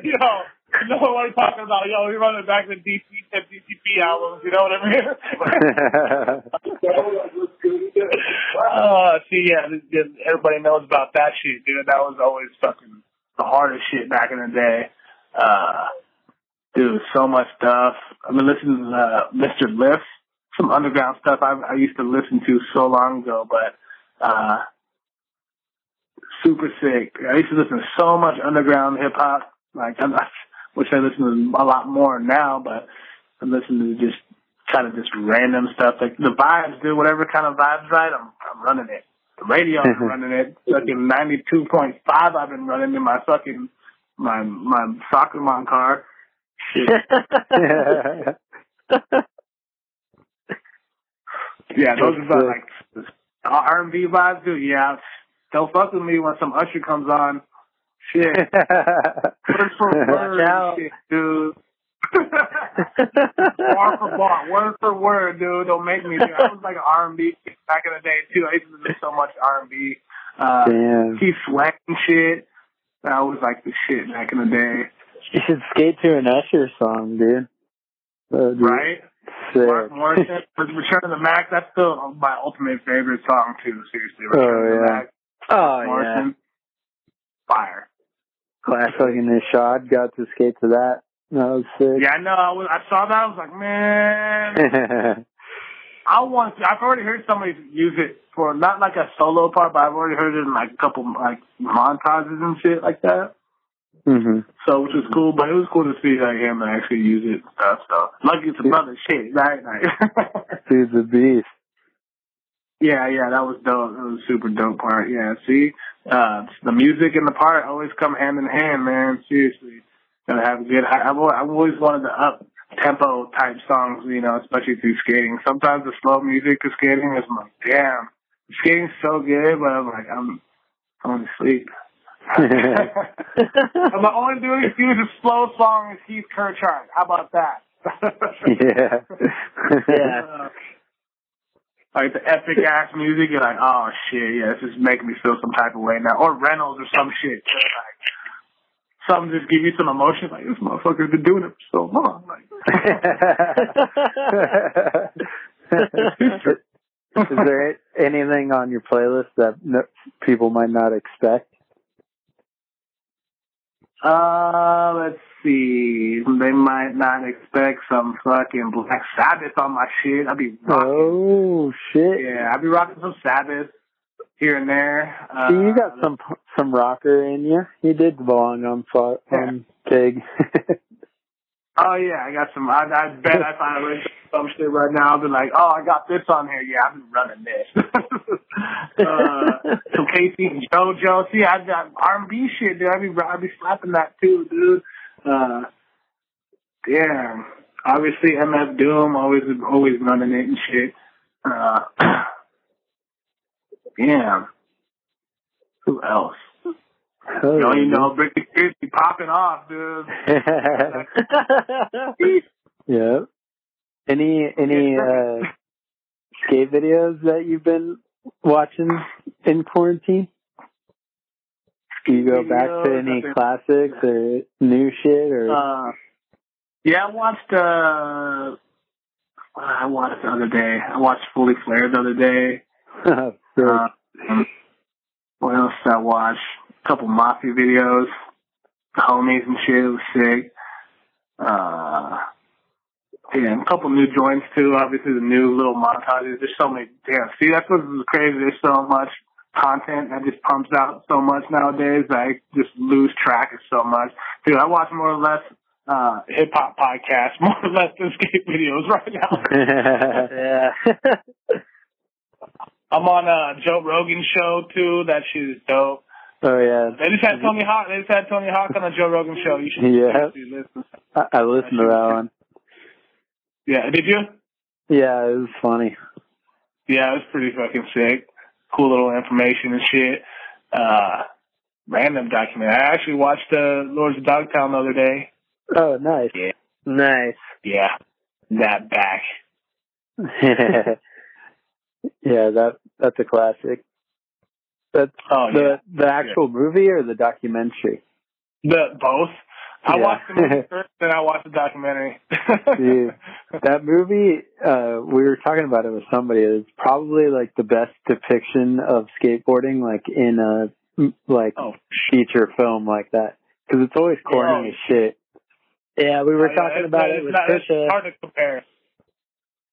you know, you know what I'm talking about. Yo, we're running back to D C P albums. You know what I mean? uh, see, yeah, everybody knows about that shit, dude. That was always fucking the hardest shit back in the day. Uh, dude, so much stuff. I've been listening to uh, Mister Lift. Some underground stuff I, I used to listen to so long ago, but uh, super sick. I used to listen to so much underground hip hop, like I'm not, which I listen to a lot more now. But I'm listening to just kind of just random stuff, like the vibes, dude. Whatever kind of vibes, right? I'm I'm running it. The radio, I'm running it. Fucking ninety two point five. I've been running in my fucking my my soccer mom car. Shit. Yeah, those are like R and B vibes, dude. Yeah, don't fuck with me when some Usher comes on. Shit, word for word, shit, dude. Bar for bar, word for word, dude. Don't make me. Dude. I was like an R and B back in the day too. I used to listen to so much R and B. Uh, Damn. He sweating shit. I was like the shit back in the day. You should skate to an Usher song, dude. Oh, dude. Right. Mark Morrison, Return of the Mac. That's still my ultimate favorite song too. Seriously, Return oh, yeah. of the Mac. Oh Morrison, yeah. Fire. Classic. And Nishad got to skate to that. That was sick. Yeah, I know. I, was, I saw that. I was like, man. I want. To, I've already heard somebody use it for not like a solo part, but I've already heard it in like a couple like montages and shit like that. Mm-hmm. So, which was cool, but it was cool to see like him and actually use it and stuff. So, lucky it's a brother, shit, right? He's a beast. Yeah, yeah, that was dope. That was a super dope part. Yeah, see, uh, the music and the part always come hand in hand, man. Seriously, gotta have a good. High. I've always wanted the up tempo type songs, you know, especially through skating. Sometimes the slow music to skating is like, damn, skating's so good, but I'm like, I'm, I'm going to sleep. And the only dude who uses slow song is Keith Kirchard. How about that? yeah. yeah. like the epic ass music, you're like, oh shit, yeah, this is making me feel some type of way now. Or Reynolds or some shit. Like, some just give you some emotion, like, this motherfucker's been doing it for so long. Like, is there anything on your playlist that no, people might not expect? Uh, let's see. They might not expect some fucking Black Sabbath on my shit. I'll be rocking. Oh, shit. Yeah, I'll be rocking some Sabbath here and there. Uh, See, you got some some rocker in you. You did belong on, on yeah. Pig. Oh, yeah, I got some. I, I bet I find some shit right now. I'll be like, oh, I got this on here. Yeah, I've been running this. uh, some Casey and JoJo. See, I got R and B shit, dude. I be, I be slapping that, too, dude. Uh, yeah. Obviously, M F Doom, always always running it and shit. Uh, yeah. Who else? Oh, you know, you know, Britney Spears be popping off, dude. Yeah. Any any uh, skate videos that you've been watching in quarantine? Do you go back to any classics or new shit or? Uh, yeah, I watched. Uh, I watched the other day. I watched Fully Flared the other day. uh, what else did I watch? Couple Mafia videos, the homies and shit, it was sick. Uh, yeah, a couple new joints too, obviously the new little montages. There's so many, damn, see, that's what's crazy. There's so much content that just pumps out so much nowadays that I just lose track of so much. Dude, I watch more or less uh, hip hop podcasts, more or less than skate videos right now. Yeah. I'm on a Joe Rogan show too, that shit is dope. Oh yeah, they just had Tony Hawk. They just had Tony Hawk on the Joe Rogan show. You should yeah. listen. I, I listened to that one. Yeah, did you? Yeah, it was funny. Yeah, it was pretty fucking sick. Cool little information and shit. Uh, random documentary. I actually watched uh, Lords of Dogtown the other day. Oh, nice. Yeah. Nice. Yeah, that back. Yeah, that that's a classic. That's oh, the yeah. the actual yeah. movie or the documentary? The both. I yeah. watched the movie first, then I watched the documentary. Dude, that movie, uh, we were talking about it with somebody. It's probably like the best depiction of skateboarding, like in a like oh. feature film like that, because it's always corny yeah. as shit. Yeah, we were oh, talking yeah, about it with not, Trisha. It's hard to compare.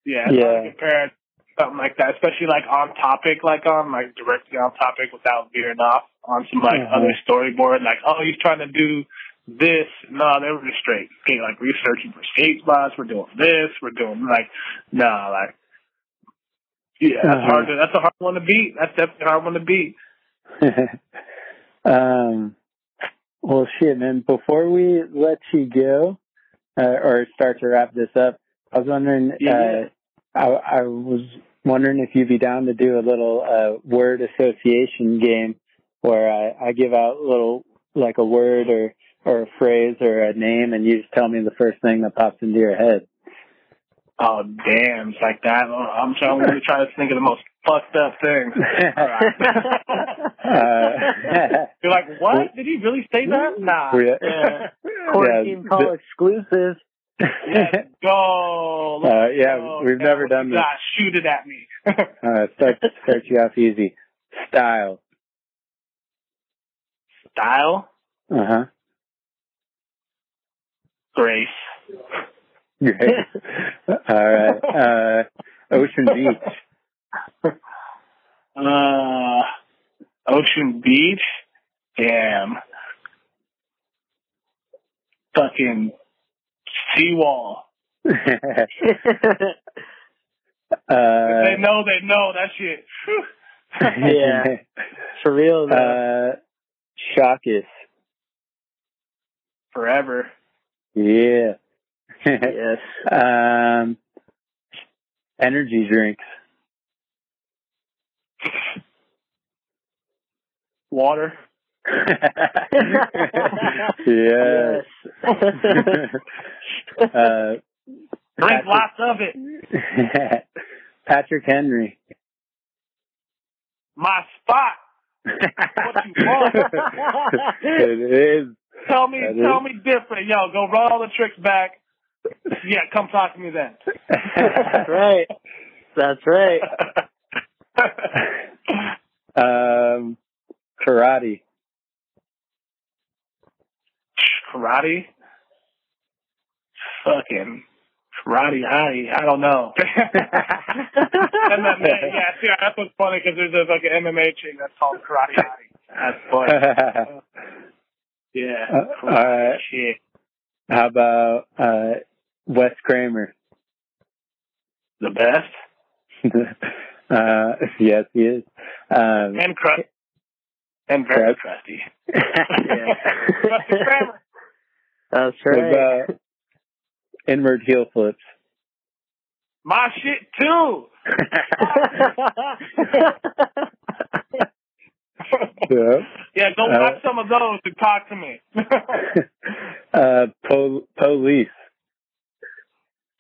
Yeah, it's yeah. hard to compare. Something like that, especially like on topic, like on like directly on topic without veering off on some like mm-hmm. other storyboard. Like, oh, he's trying to do this. No, they were just straight skate, like researching for skate spots. We're doing this. We're doing like, no, nah, like, yeah, that's uh-huh. hard. To, that's a hard one to beat. That's definitely a hard one to beat. um, well, shit, man. Before we let you go uh, or start to wrap this up, I was wondering. Yeah. Uh, I, I was wondering if you'd be down to do a little uh, word association game where I, I give out little, like a word or, or a phrase or a name, and you just tell me the first thing that pops into your head. Oh, damn. It's like that. I'm trying to try to think of the most fucked up thing. All right. uh, You're like, what? Did he really say that? Nah. Yeah. Quarantine yeah. call exclusive. Let's go. Let's uh, yeah, go. We've yeah, never done this. God, shoot it at me. uh, start, start you off easy. Style. Style? Uh-huh. Grace. Grace. All right. Uh, Ocean Beach. Uh, Ocean Beach? Damn. Fucking... Seawall. uh, if they know, they know that shit. Yeah. For real, though. Uh, Shockus. Forever. Yeah. Yes. Um, energy drinks. Water. Yes. uh, Drink lots of it. Patrick Henry. my spot. What you want? It is. Tell me, that tell is. me different. Yo, go run all the tricks back. Yeah, come talk to me then. That's right. That's right. um, karate. Karate. Fucking karate. I I don't know. M M A. Yeah, see, that's what's funny because there's a fucking M M A chick that's called Karate Hottie. That's funny. Yeah. Uh, all right. Shit. How about uh, Wes Kramer? The best. uh, yes, he is. Um, and crust. And very crusty. Crusty Kramer. That's right. About inward heel flips. My shit too. Yeah. Yeah, go watch uh, some of those and talk to me. uh, pol- police.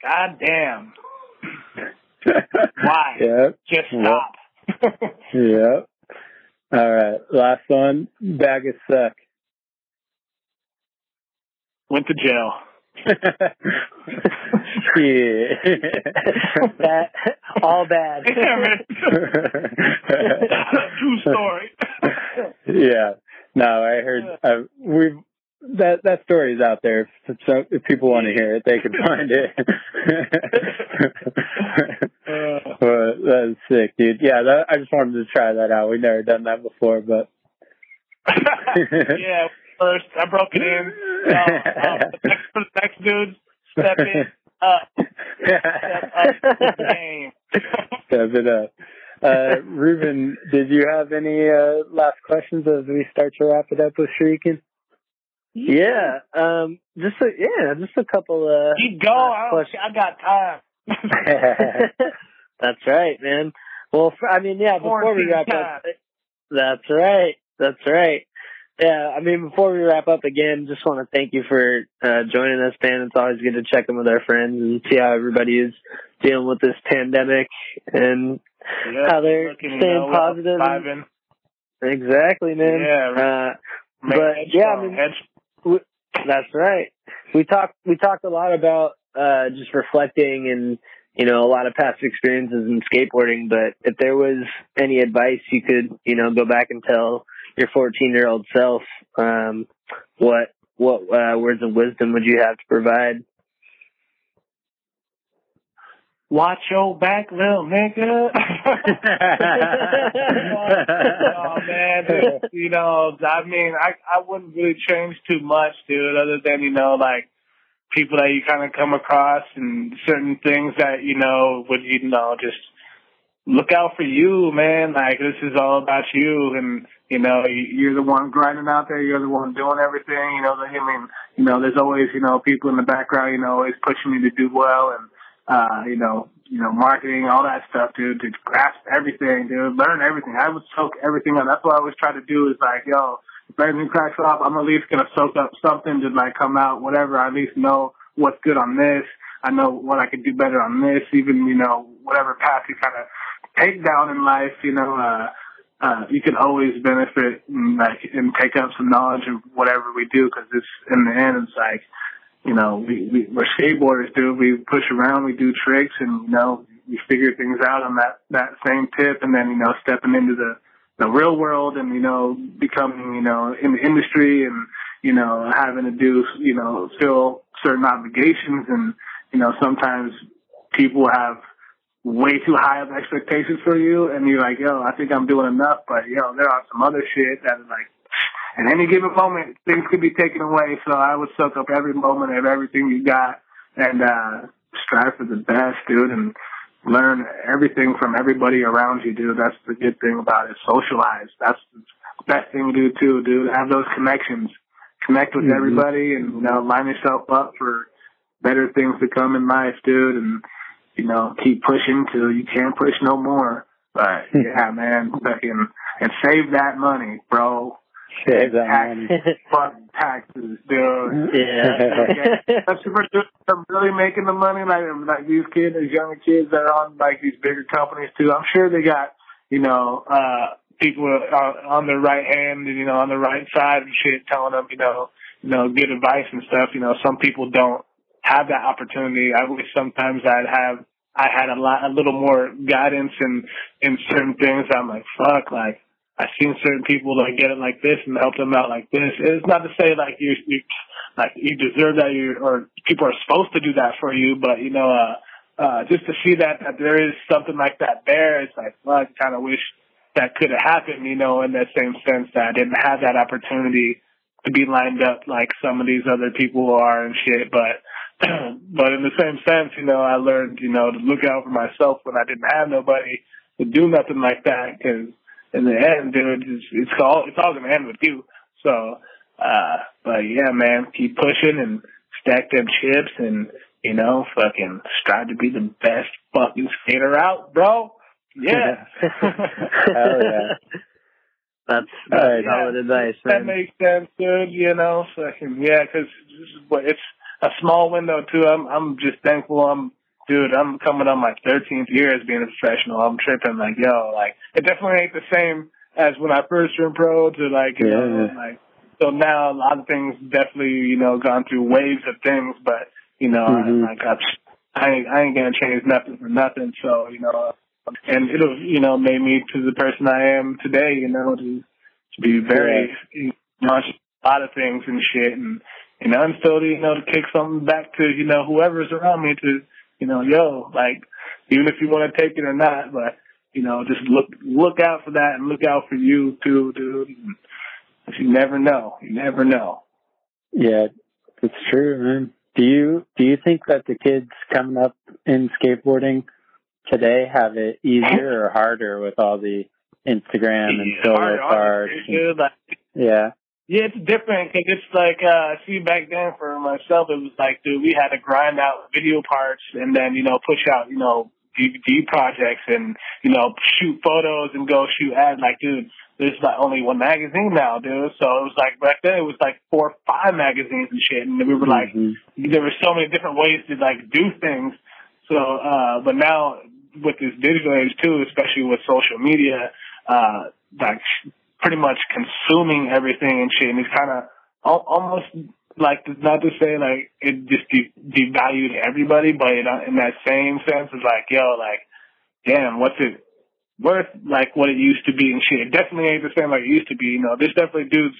God damn. Why? Yep. Just stop. Yep. All right. Last one. Bag of suck. Went to jail. Yeah. That, all bad. Damn it. True story. Yeah. No, I heard uh, we that that story is out there. If, some, if people want to hear it, they can find it. Well, that's sick, dude. Yeah, that, I just wanted to try that out. We've never done that before, but yeah. First, I broke it in. Uh, um, the next, the next dude, step it up. Step up the game. Step it up. Uh, Ruben, did you have any uh, last questions as we start to wrap it up with Shuriken? Yeah. yeah um. Just a, yeah. Just a couple. Uh, Keep going. I, don't, I got time. That's right, man. Well, for, I mean, yeah. Before Quarantine we wrap time. up. That's right. That's right. Yeah, I mean, before we wrap up again, just want to thank you for uh, joining us, man. It's always good to check in with our friends and see how everybody is dealing with this pandemic and yeah, how they're looking, staying positive. And... Exactly, man. Yeah, right. uh, but yeah, I mean, we, that's right. We talked we talked a lot about uh, just reflecting and you know a lot of past experiences in skateboarding. But if there was any advice you could you know go back and tell your fourteen-year-old self, um, what what uh, words of wisdom would you have to provide? Watch your back, little nigga. Oh, man, dude, you know, I mean, I, I wouldn't really change too much, dude, other than, you know, like, people that you kind of come across and certain things that, you know, would, you know, just look out for you, man. Like, this is all about you. And, you know, you're the one grinding out there. You're the one doing everything. You know, I mean, you know, there's always, you know, people in the background, you know, always pushing you to do well. And, uh, you know, you know, marketing, all that stuff, dude, to grasp everything, dude, learn everything. I would soak everything up. That's what I always try to do is like, yo, if everything cracks off, I'm at least going to soak up something to like come out, whatever. I at least know what's good on this. I know what I could do better on this, even, you know, whatever path you kind of take down in life, you know, uh, uh, you can always benefit and, like, and take up some knowledge of whatever we do because it's, in the end, it's like, you know, we, we, we're skateboarders, dude. We push around, we do tricks, and, you know, we figure things out on that, that same tip and then, you know, stepping into the, the real world and, you know, becoming, you know, in the industry and, you know, having to do, you know, fill certain obligations and, you know, sometimes people have way too high of expectations for you, and you're like, yo, I think I'm doing enough, but, yo, there are some other shit that is like, at any given moment, things could be taken away, so I would soak up every moment of everything you got and uh, strive for the best, dude, and learn everything from everybody around you, dude. That's the good thing about it. Socialize. That's the best thing to do, too, dude. Have those connections. Connect with mm-hmm. everybody and, you know, line yourself up for better things to come in life, dude, and, you know, keep pushing till you can't push no more. But, yeah, man, fucking, and save that money, bro. Save that tax, money. Fuck taxes, dude. Yeah. Yeah. Especially for dudes that are really making the money, like, like these kids, these younger kids that are on, like, these bigger companies, too. I'm sure they got, you know, uh, people uh, on their right hand, you know, on the right side and shit, telling them, you know, you know, good advice and stuff. You know, some people don't have that opportunity. I wish sometimes I'd have, I had a lot, a little more guidance in, in certain things. I'm like, fuck, like, I've seen certain people like get it like this and help them out like this. It's not to say like you, you like you deserve that, you or people are supposed to do that for you, but you know, uh, uh, just to see that that there is something like that there, it's like, fuck, kind of wish that could have happened, you know, in that same sense that I didn't have that opportunity to be lined up like some of these other people are and shit. But but in the same sense, you know, I learned, you know, to look out for myself when I didn't have nobody to do nothing like that, because in the end, dude, it's, it's all it's all gonna end with you. So, uh, but yeah, man, keep pushing and stack them chips, and you know, fucking strive to be the best fucking skater out, bro. Yeah. Hell yeah. That's uh, solid yeah. advice, man. That makes sense, dude. You know, fucking yeah, because it's a small window too. I'm I'm just thankful. I'm. Dude, I'm coming on my thirteenth year as being a professional. I'm tripping like, yo, like it definitely ain't the same as when I first turned pro. To like, you yeah. know, like so now a lot of things definitely, you know, gone through waves of things. But you know, mm-hmm. I, like I've, I ain't, I ain't gonna change nothing for nothing. So you know, and it'll, you know, made me to the person I am today. You know, to, to be very yeah. conscious of a lot of things and shit, and you know, and still, you know, to kick something back to you know whoever's around me to. You know, yo, like, even if you want to take it or not, but, you know, just look look out for that and look out for you, too, dude. You never know. You never know. Yeah, it's true, man. Do you, do you think that the kids coming up in skateboarding today have it easier or harder with all the Instagram and solo cars? Yeah. Yeah, it's different because it's like, uh, see, back then for myself, it was like, dude, we had to grind out video parts and then, you know, push out, you know, D V D projects and, you know, shoot photos and go shoot ads. Like, dude, there's like only one magazine now, dude. So it was like, back then it was like four or five magazines and shit. And we were like, mm-hmm. there were so many different ways to like do things. So, uh, but now with this digital age too, especially with social media, uh, like, pretty much consuming everything and shit, and it's kind of almost like, not to say like it just de- devalued everybody, but it, in that same sense, it's like, yo, like, damn, what's it worth? Like what it used to be and shit. It definitely ain't the same like it used to be. You know, there's definitely dudes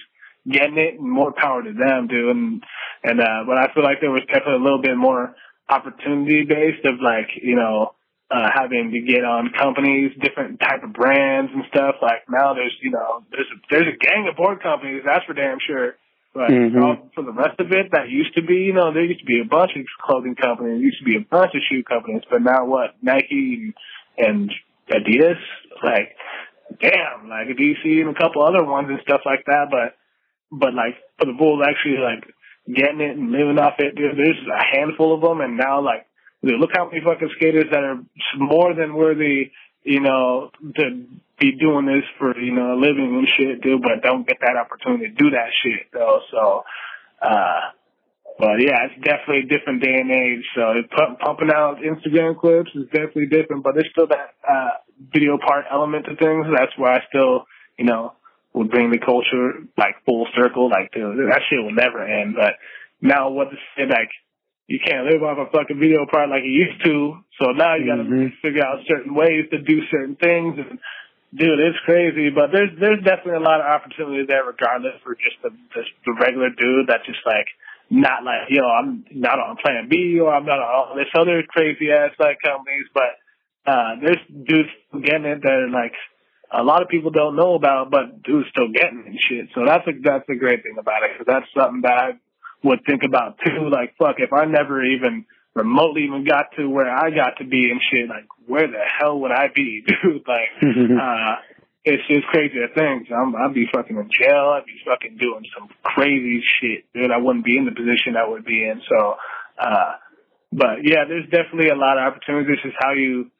getting it, and more power to them, dude. And and uh, but I feel like there was definitely a little bit more opportunity based of like, you know. Uh, having to get on companies, different type of brands and stuff. Like now there's, you know, there's a, there's a gang of board companies. That's for damn sure. But mm-hmm. all, for the rest of it, that used to be, you know, there used to be a bunch of clothing companies. There used to be a bunch of shoe companies. But now what? Nike and Adidas? Like, damn, like D C and a couple other ones and stuff like that. But, but like for the Bulls actually like getting it and living off it, dude, there's a handful of them. And now like, look how many fucking skaters that are more than worthy, you know, to be doing this for, you know, a living and shit, dude, but don't get that opportunity to do that shit, though. So, uh, but yeah, it's definitely a different day and age. So p- pumping out Instagram clips is definitely different, but there's still that, uh, video part element to things. That's where I still, you know, would bring the culture like full circle. Like, dude, that shit will never end. But now what to say, like, you can't live off a fucking video part like you used to. So now you got to mm-hmm. figure out certain ways to do certain things. And dude, it's crazy. But there's there's definitely a lot of opportunity there, regardless, for just the, the, the regular dude that's just like not like, you know, I'm not on Plan B or I'm not on all this other crazy ass like companies. But uh, there's dudes getting it that like a lot of people don't know about, but dudes still getting it and shit. So that's a that's the great thing about it, because that's something that I would think about too, like, fuck, if I never even remotely even got to where I got to be and shit, like, where the hell would I be, dude? Like, uh, it's just crazy to think. I'm, I'd be fucking in jail. I'd be fucking doing some crazy shit, dude. I wouldn't be in the position I would be in. So, uh, but yeah, there's definitely a lot of opportunities. It's just how you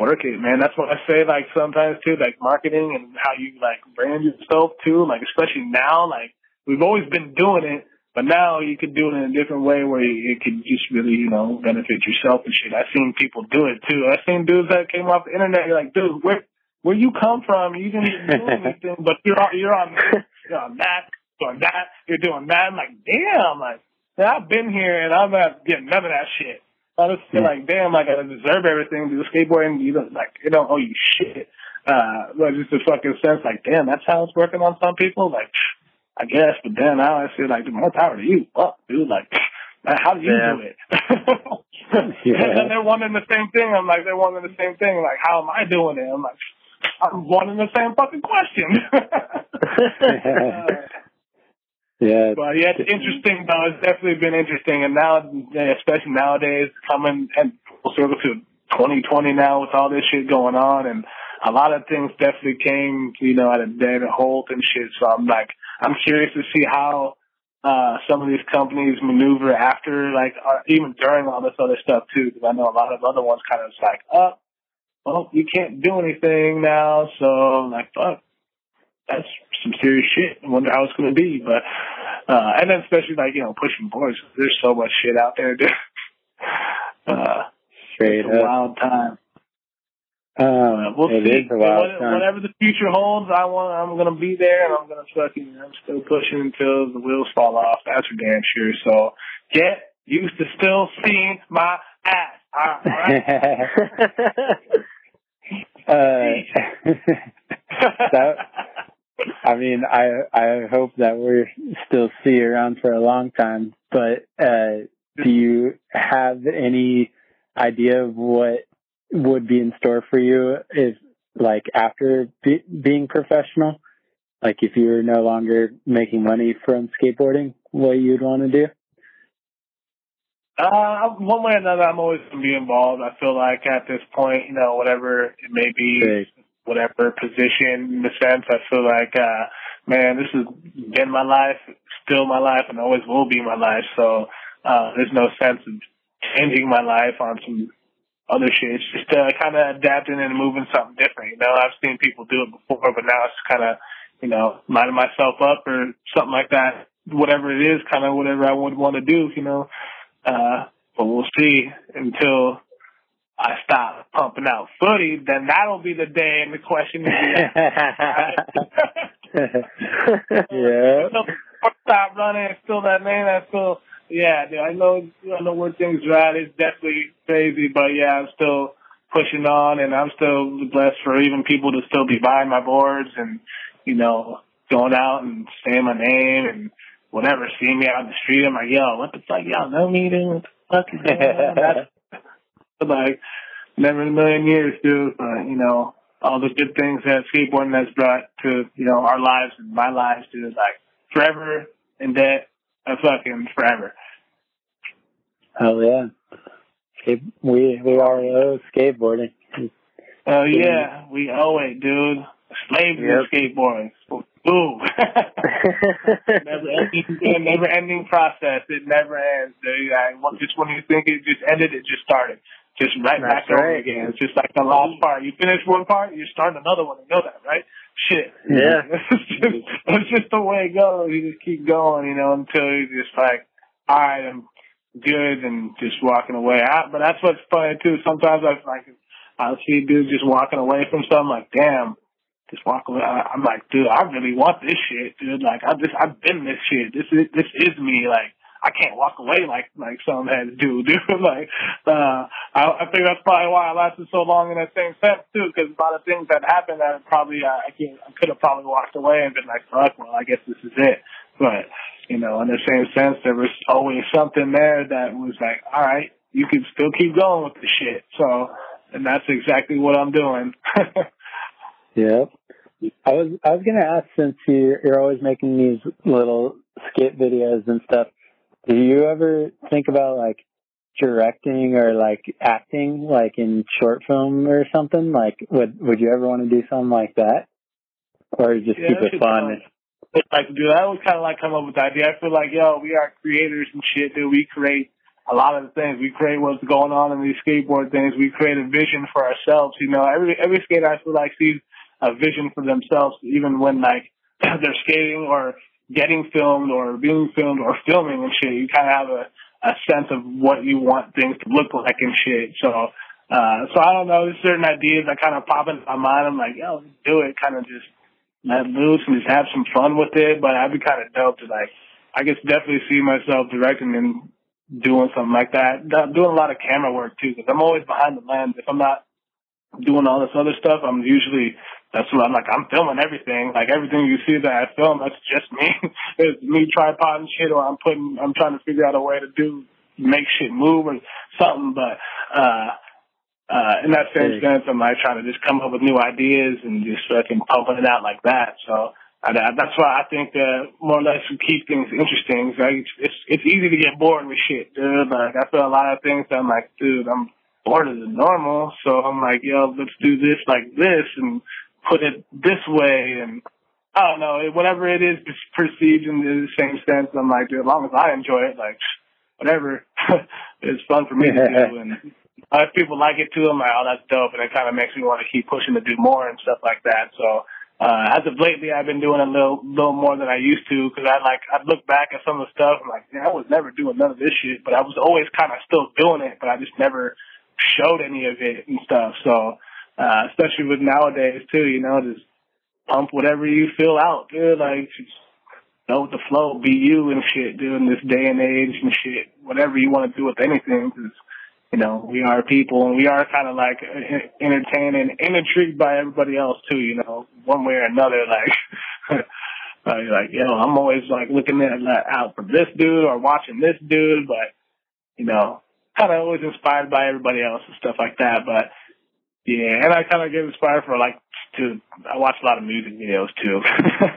work it, man. That's what I say, like, sometimes too, like, marketing and how you, like, brand yourself too, like, especially now, like, we've always been doing it. But now you could do it in a different way where it could just really, you know, benefit yourself and shit. I've seen people do it, too. I've seen dudes that came off the internet, you're like, dude, where where you come from, you didn't do anything, but you're on, you're on this, you're on that, you're on that, you're doing that. I'm like, damn, like, I've been here, and I'm not getting none of that shit. I just feel like, damn, like, I deserve everything. Do the skateboarding, you don't, like, it don't owe you shit. Uh, but just a fucking sense, like, damn, that's how it's working on some people? Like, I guess, but then I always feel like, the more power to you. Fuck, dude, like, how do you yeah. do it? yeah. And they're wanting the same thing. I'm like, they're wanting the same thing. Like, how am I doing it? I'm like, I'm wanting the same fucking question. uh, Yeah. But yeah, it's interesting though. It's definitely been interesting, and now, especially nowadays, coming and full circle to twenty twenty now with all this shit going on, and a lot of things definitely came, you know, out of David Holt and shit. So I'm like, I'm curious to see how uh, some of these companies maneuver after, like, or even during all this other stuff too, because I know a lot of other ones kind of just like, oh, well, you can't do anything now, so I'm like, fuck. That's some serious shit. I wonder how it's going to be. But, uh, and then especially like, you know, pushing boards. There's so much shit out there. uh, Straight it's a up. wild time. Um, we'll it see. Is a wild what, time. Whatever the future holds, I want, I'm going to be there, and I'm going to fucking, I'm still pushing until the wheels fall off. That's for damn sure. So get used to still seeing my ass. All right. All right. uh, that, I mean, I I hope that we're still see around for a long time, but uh, do you have any idea of what would be in store for you if, like, after be, being professional? Like, if you're no longer making money from skateboarding, what you'd want to do? Uh, one way or another, I'm always going to be involved. I feel like at this point, you know, whatever it may be, Great. whatever position in the sense, I feel like, uh, man, this has been my life, still my life, and always will be my life. So, uh, there's no sense of changing my life on some other shit. It's just, uh, kind of adapting and moving something different. You know, I've seen people do it before, but now it's kind of, you know, lining myself up or something like that. Whatever it is, kind of whatever I would want to do, you know, uh, but we'll see until I stop pumping out footy, then that'll be the day and the question is, yeah. Stop running, still that name, that's still, yeah, dude, I know, I know where things are at. It's definitely crazy, but yeah, I'm still pushing on, and I'm still blessed for even people to still be buying my boards and, you know, going out and saying my name and whatever, seeing me out in the street. I'm like, yo, what the fuck, y'all know me, dude? What the fuck is that? Like, never in a million years, dude. Uh, you know, all the good things that skateboarding has brought to, you know, our lives and my lives, dude, is like forever in debt, uh, fucking forever. Hell yeah. We, we are owe skateboarding. Oh, yeah. We owe it, dude. Slaves yep. to skateboarding. Boom. never, ending, never ending process. It never ends, dude. Like, just when you think it just ended, it just started. Just right That's back right. over again. It's just like the last part. You finish one part, you're starting another one. You know that, right? Shit. Yeah. it's, just, it's just the way it goes. You just keep going, you know, until you're just like, all right, I'm good, and just walking away. I, but that's what's funny, too. Sometimes I like, I'll see dudes just walking away from something like, damn, just walk away. I'm like, dude, I really want this shit, dude. Like, I just, I've been this shit. This is, this is me. Like, I can't walk away like, like some had to do, dude. like, uh, I, I think that's probably why I lasted so long in that same sense too, because a lot of things that happened that probably I, I can't, I could have probably walked away and been like, fuck, well, I guess this is it. But, you know, in the same sense, there was always something there that was like, all right, you can still keep going with the shit. So, and that's exactly what I'm doing. Yeah, I was I was gonna ask, since you're, you're always making these little skit videos and stuff, do you ever think about like directing or like acting, like in short film or something? Like, would would you ever want to do something like that, or just yeah, keep it fun? Like, like, dude, I always kind of like come up with the idea. I feel like, yo, we are creators and shit, dude. We create a lot of the things. We create what's going on in these skateboard things. We create a vision for ourselves. You know, every every skater I feel like sees a vision for themselves, even when like they're skating or getting filmed or being filmed or filming and shit. You kind of have a, a sense of what you want things to look like and shit. So Uh, so I don't know, there's certain ideas that kind of pop into my mind. I'm like, yo, let's do it. Kind of just let loose and just have some fun with it. But I'd be kind of dope to, like, I guess definitely see myself directing and doing something like that. Doing a lot of camera work, too, because I'm always behind the lens. If I'm not doing all this other stuff, I'm usually, that's what I'm like, I'm filming everything. Like, everything you see that I film, that's just me. It's me tripod and shit, or I'm putting, I'm trying to figure out a way to do, make shit move or something. But, uh, Uh, in that same sense, I'm like trying to just come up with new ideas and just fucking pumping it out like that. So I, that's why I think that more or less we keep things interesting. Like it's, it's it's easy to get bored with shit, dude. Like I feel a lot of things that I'm like, dude, I'm bored as normal. So I'm like, yo, let's do this like this and put it this way. And I don't know, whatever it is, it's perceived in the same sense. I'm like, dude, as long as I enjoy it, like whatever, it's fun for me to do. And if people like it too, I'm like, oh, that's dope, and it kind of makes me want to keep pushing to do more and stuff like that. So uh, as of lately, I've been doing a little, little more than I used to, because I like, I look back at some of the stuff, I'm like, man, I was never doing none of this shit, but I was always kind of still doing it, but I just never showed any of it and stuff. So uh, especially with nowadays too, you know, just pump whatever you feel out, dude. Like just go with the flow, be you and shit, dude. In this day and age and shit, whatever you want to do with anything, because you know, we are people, and we are kind of, like, entertaining and intrigued by everybody else, too, you know, one way or another. Like, uh, you're like, you know, I'm always, like, looking at, like, out for this dude or watching this dude, but, you know, kind of always inspired by everybody else and stuff like that. But, yeah, and I kind of get inspired for, like, to I watch a lot of music videos, too.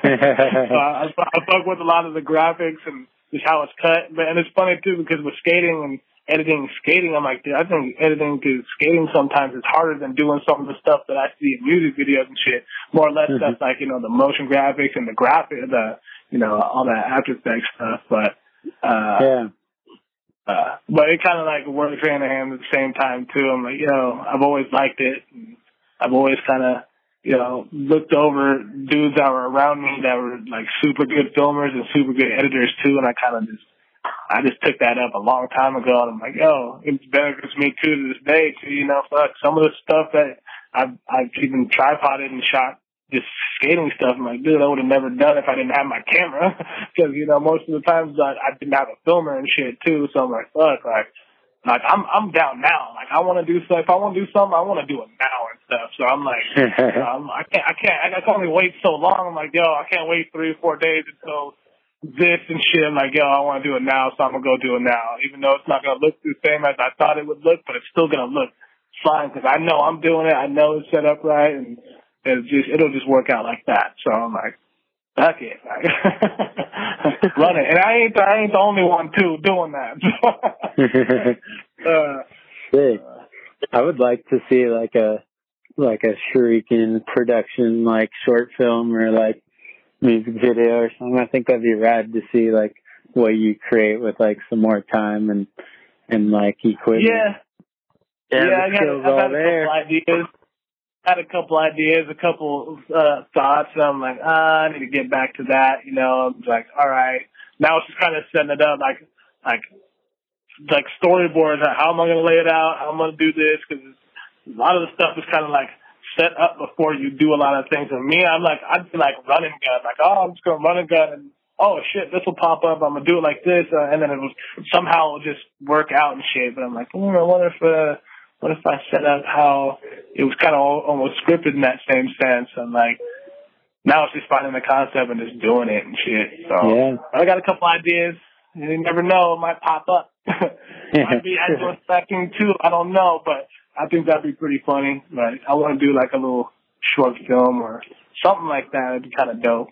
So I, I fuck with a lot of the graphics and just how it's cut. But, and it's funny, too, because with skating and editing skating, I'm like, dude, I think editing to skating sometimes is harder than doing some of the stuff that I see in music videos and shit. More or less mm-hmm. That's like, you know, the motion graphics and the graphic, the, you know, all that After Effects stuff. But, uh, yeah. Uh, but it kind of like works hand in hand at the same time too. I'm like, you know, I've always liked it. And I've always kind of, you know, looked over dudes that were around me that were like super good filmers and super good editors too. And I kind of just, I just took that up a long time ago, and I'm like, yo, it benefits me too to this day too, you know, fuck, some of the stuff that I've, I've even tripoded and shot this skating stuff. I'm like, dude, I would have never done if I didn't have my camera, because, you know, most of the times like, I didn't have a filmer and shit too, so I'm like, fuck, like, like I'm I'm down now. Like I want to do stuff. If I want to do something, I want to do it now and stuff. So I'm like, um, I can't, I can't, I can only wait so long. I'm like, yo, I can't wait three or four days until this and shit. I'm like, yo, I want to do it now, so I'm going to go do it now. Even though it's not going to look the same as I thought it would look, but it's still going to look fine because I know I'm doing it. I know it's set up right, and it'll just, it'll just work out like that. So I'm like, fuck it. Like, run it. And I ain't, I ain't the only one, too, doing that. uh, Sick. I would like to see, like, a like a Shuriken production, like, short film or, like, music video or something. I think that'd be rad to see like what you create with like some more time and and like equipment. Yeah, yeah, yeah I got, I've had there. a couple ideas. I had a couple ideas, a couple uh, thoughts, and I'm like, ah, I need to get back to that. You know, I'm like, all right, now it's just kind of setting it up, like like like storyboards. Like, how am I going to lay it out? How am I going to do this? Because a lot of the stuff is kind of like set up before you do a lot of things. And me, I'm like, I'd be like run and gun, like, oh, I'm just going to run and gun, and oh, shit, this will pop up, I'm going to do it like this, uh, and then it will somehow just work out and shit. But I'm like, mm, I wonder if, uh, what if I set up how it was kind of almost scripted in that same sense, and like, now it's just finding the concept and just doing it and shit. So yeah. I got a couple ideas, you never know, it might pop up. Might be expecting too, I don't know, but I think that'd be pretty funny. Like, I want to do like a little short film or something like that. It'd be kind of dope.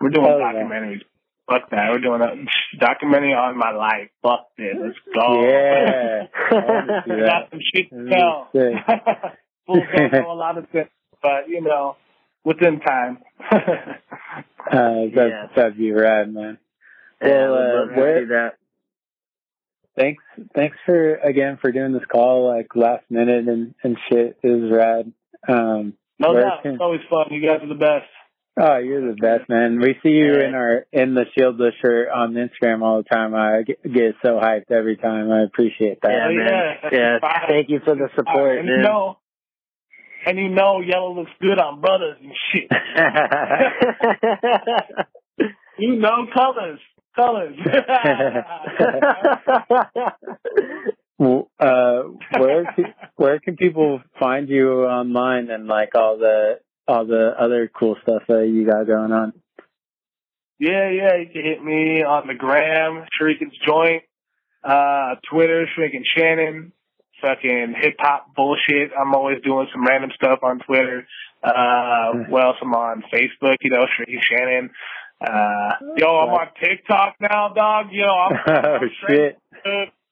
We're doing oh, documentaries. Yeah. Fuck that. We're doing a documentary on my life. Fuck this. Let's go. Yeah. We got some shit to tell. Full circle, a lot of things, but you know, within time. uh, that'd, yeah. that'd be rad, man. Well, uh, where that. Thanks, thanks for again for doing this call like last minute and, and shit. It was rad. Um, no doubt, can... it's always fun. You guys are the best. Oh, you're the best, man. We see you in our in the Shieldless shirt on Instagram all the time. I get, get so hyped every time. I appreciate that. Yeah, man. Yeah. yeah. Thank you for the support, uh, man. No. And you know yellow looks good on brothers and shit. You know colors. Colors. uh, where, can, where can people find you online and, like, all the all the other cool stuff that you got going on? Yeah, yeah. You can hit me on the gram, Shuriken's Joint, uh, Twitter, Shuriken Shannon. Fucking hip hop bullshit. I'm always doing some random stuff on Twitter. Uh, what else? I'm on Facebook, you know, Shuriken Shannon. Uh, yo, I'm on TikTok now, dog. Yo, I'm oh, shit.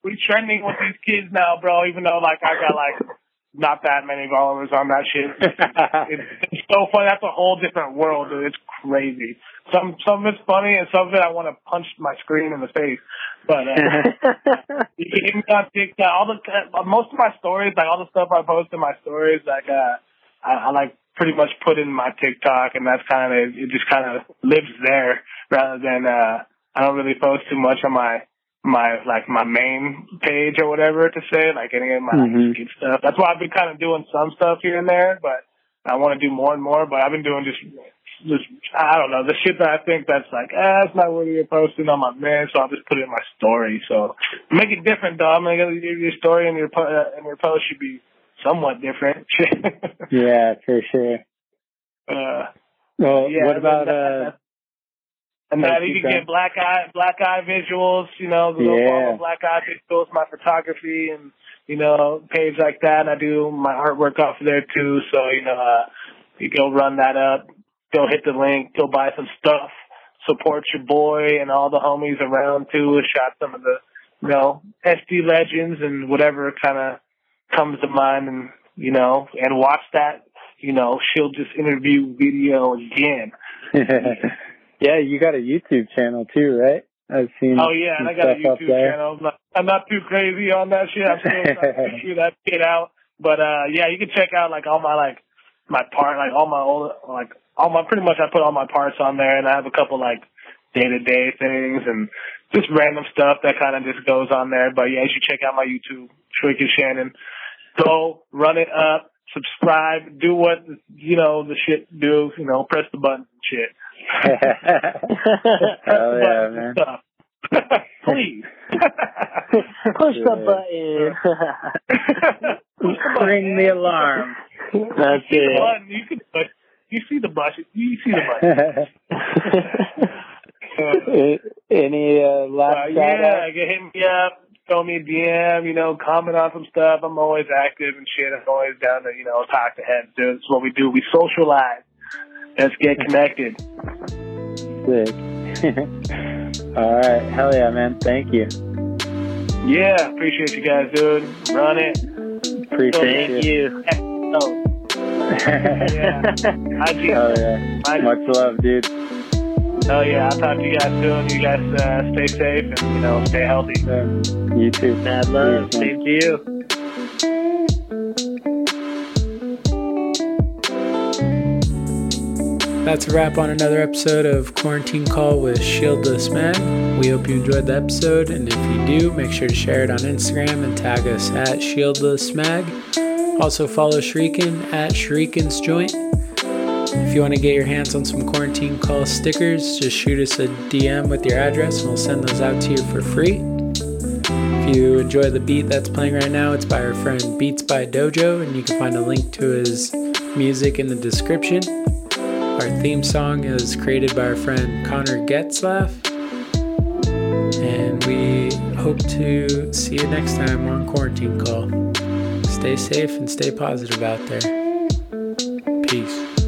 We trending with these kids now, bro. Even though, like, I got like not that many followers on that shit. It's, it's so funny. That's a whole different world, dude. It's crazy. Some some of it's funny, and some of it I want to punch my screen in the face. But uh, you can hit me on TikTok. All the uh, most of my stories, like all the stuff I post in my stories, like uh, I, I like pretty much put in my TikTok, and that's kind of it. Just kind of lives there rather than uh, I don't really post too much on my my like my main page or whatever to say like any of my mm-hmm. like, stuff. That's why I've been kind of doing some stuff here and there, but I want to do more and more. But I've been doing just. Just, I don't know, the shit that I think that's like, ah, it's not really posting on my man, so I'll just put it in my story. So make it different, dog. Make it, your story and your uh, and your post should be somewhat different. Yeah, for sure. Uh, well, yeah, what about that, uh? And that you can get black eye, black eye visuals. You know, the yeah. black eye visuals, my photography, and you know, page like that. And I do my artwork off of there too. So you know, uh, you go run that up. Go hit the link, go buy some stuff, support your boy and all the homies around, too. Shot some of the, you know, S D legends and whatever kind of comes to mind, and, you know, and watch that, you know, she'll just interview video again. Yeah, you got a YouTube channel, too, right? I've seen. Oh, yeah, and I got a YouTube channel. I'm not, I'm not too crazy on that shit. I'm still trying to figure that shit out. But, uh, yeah, you can check out, like, all my, like, my part, like, all my old, like, all my, pretty much I put all my parts on there, and I have a couple, like, day-to-day things and just random stuff that kind of just goes on there. But, yeah, you should check out my YouTube, Shuriken Shannon. Go, run it up, subscribe, do what, you know, the shit do, you know, press the button and shit. Hell yeah, man. Please. Push the button. Ring the alarm. That's it. You can push. You see the bus. You see the bus. Any uh, last? Uh, yeah, get hit me up. Throw me a D M. You know, comment on some stuff. I'm always active and shit. I'm always down to you know talk to heads. That's what we do. We socialize. Let's get connected. Sick. All right. Hell yeah, man. Thank you. Yeah, appreciate you guys, dude. Run it. Appreciate you. Thank you. you. Yeah. I oh, yeah. I Much love, dude. Oh, yeah. I'll talk to you guys soon. You guys uh, stay safe and, you know, stay healthy. Yeah. You too. Mad love. Same to you. That's a wrap on another episode of Quarantine Call with Shieldless Mag. We hope you enjoyed the episode, and if you do, make sure to share it on Instagram and tag us at Shieldless Mag. Also follow Shuriken at Shuriken's Joint. If you want to get your hands on some Quarantine Call stickers, just shoot us a D M with your address and we'll send those out to you for free. If you enjoy the beat that's playing right now, it's by our friend Beats by Dojo, and you can find a link to his music in the description. Our theme song is created by our friend Connor Getzlaff, and we hope to see you next time on Quarantine Call. Stay safe and stay positive out there. Peace.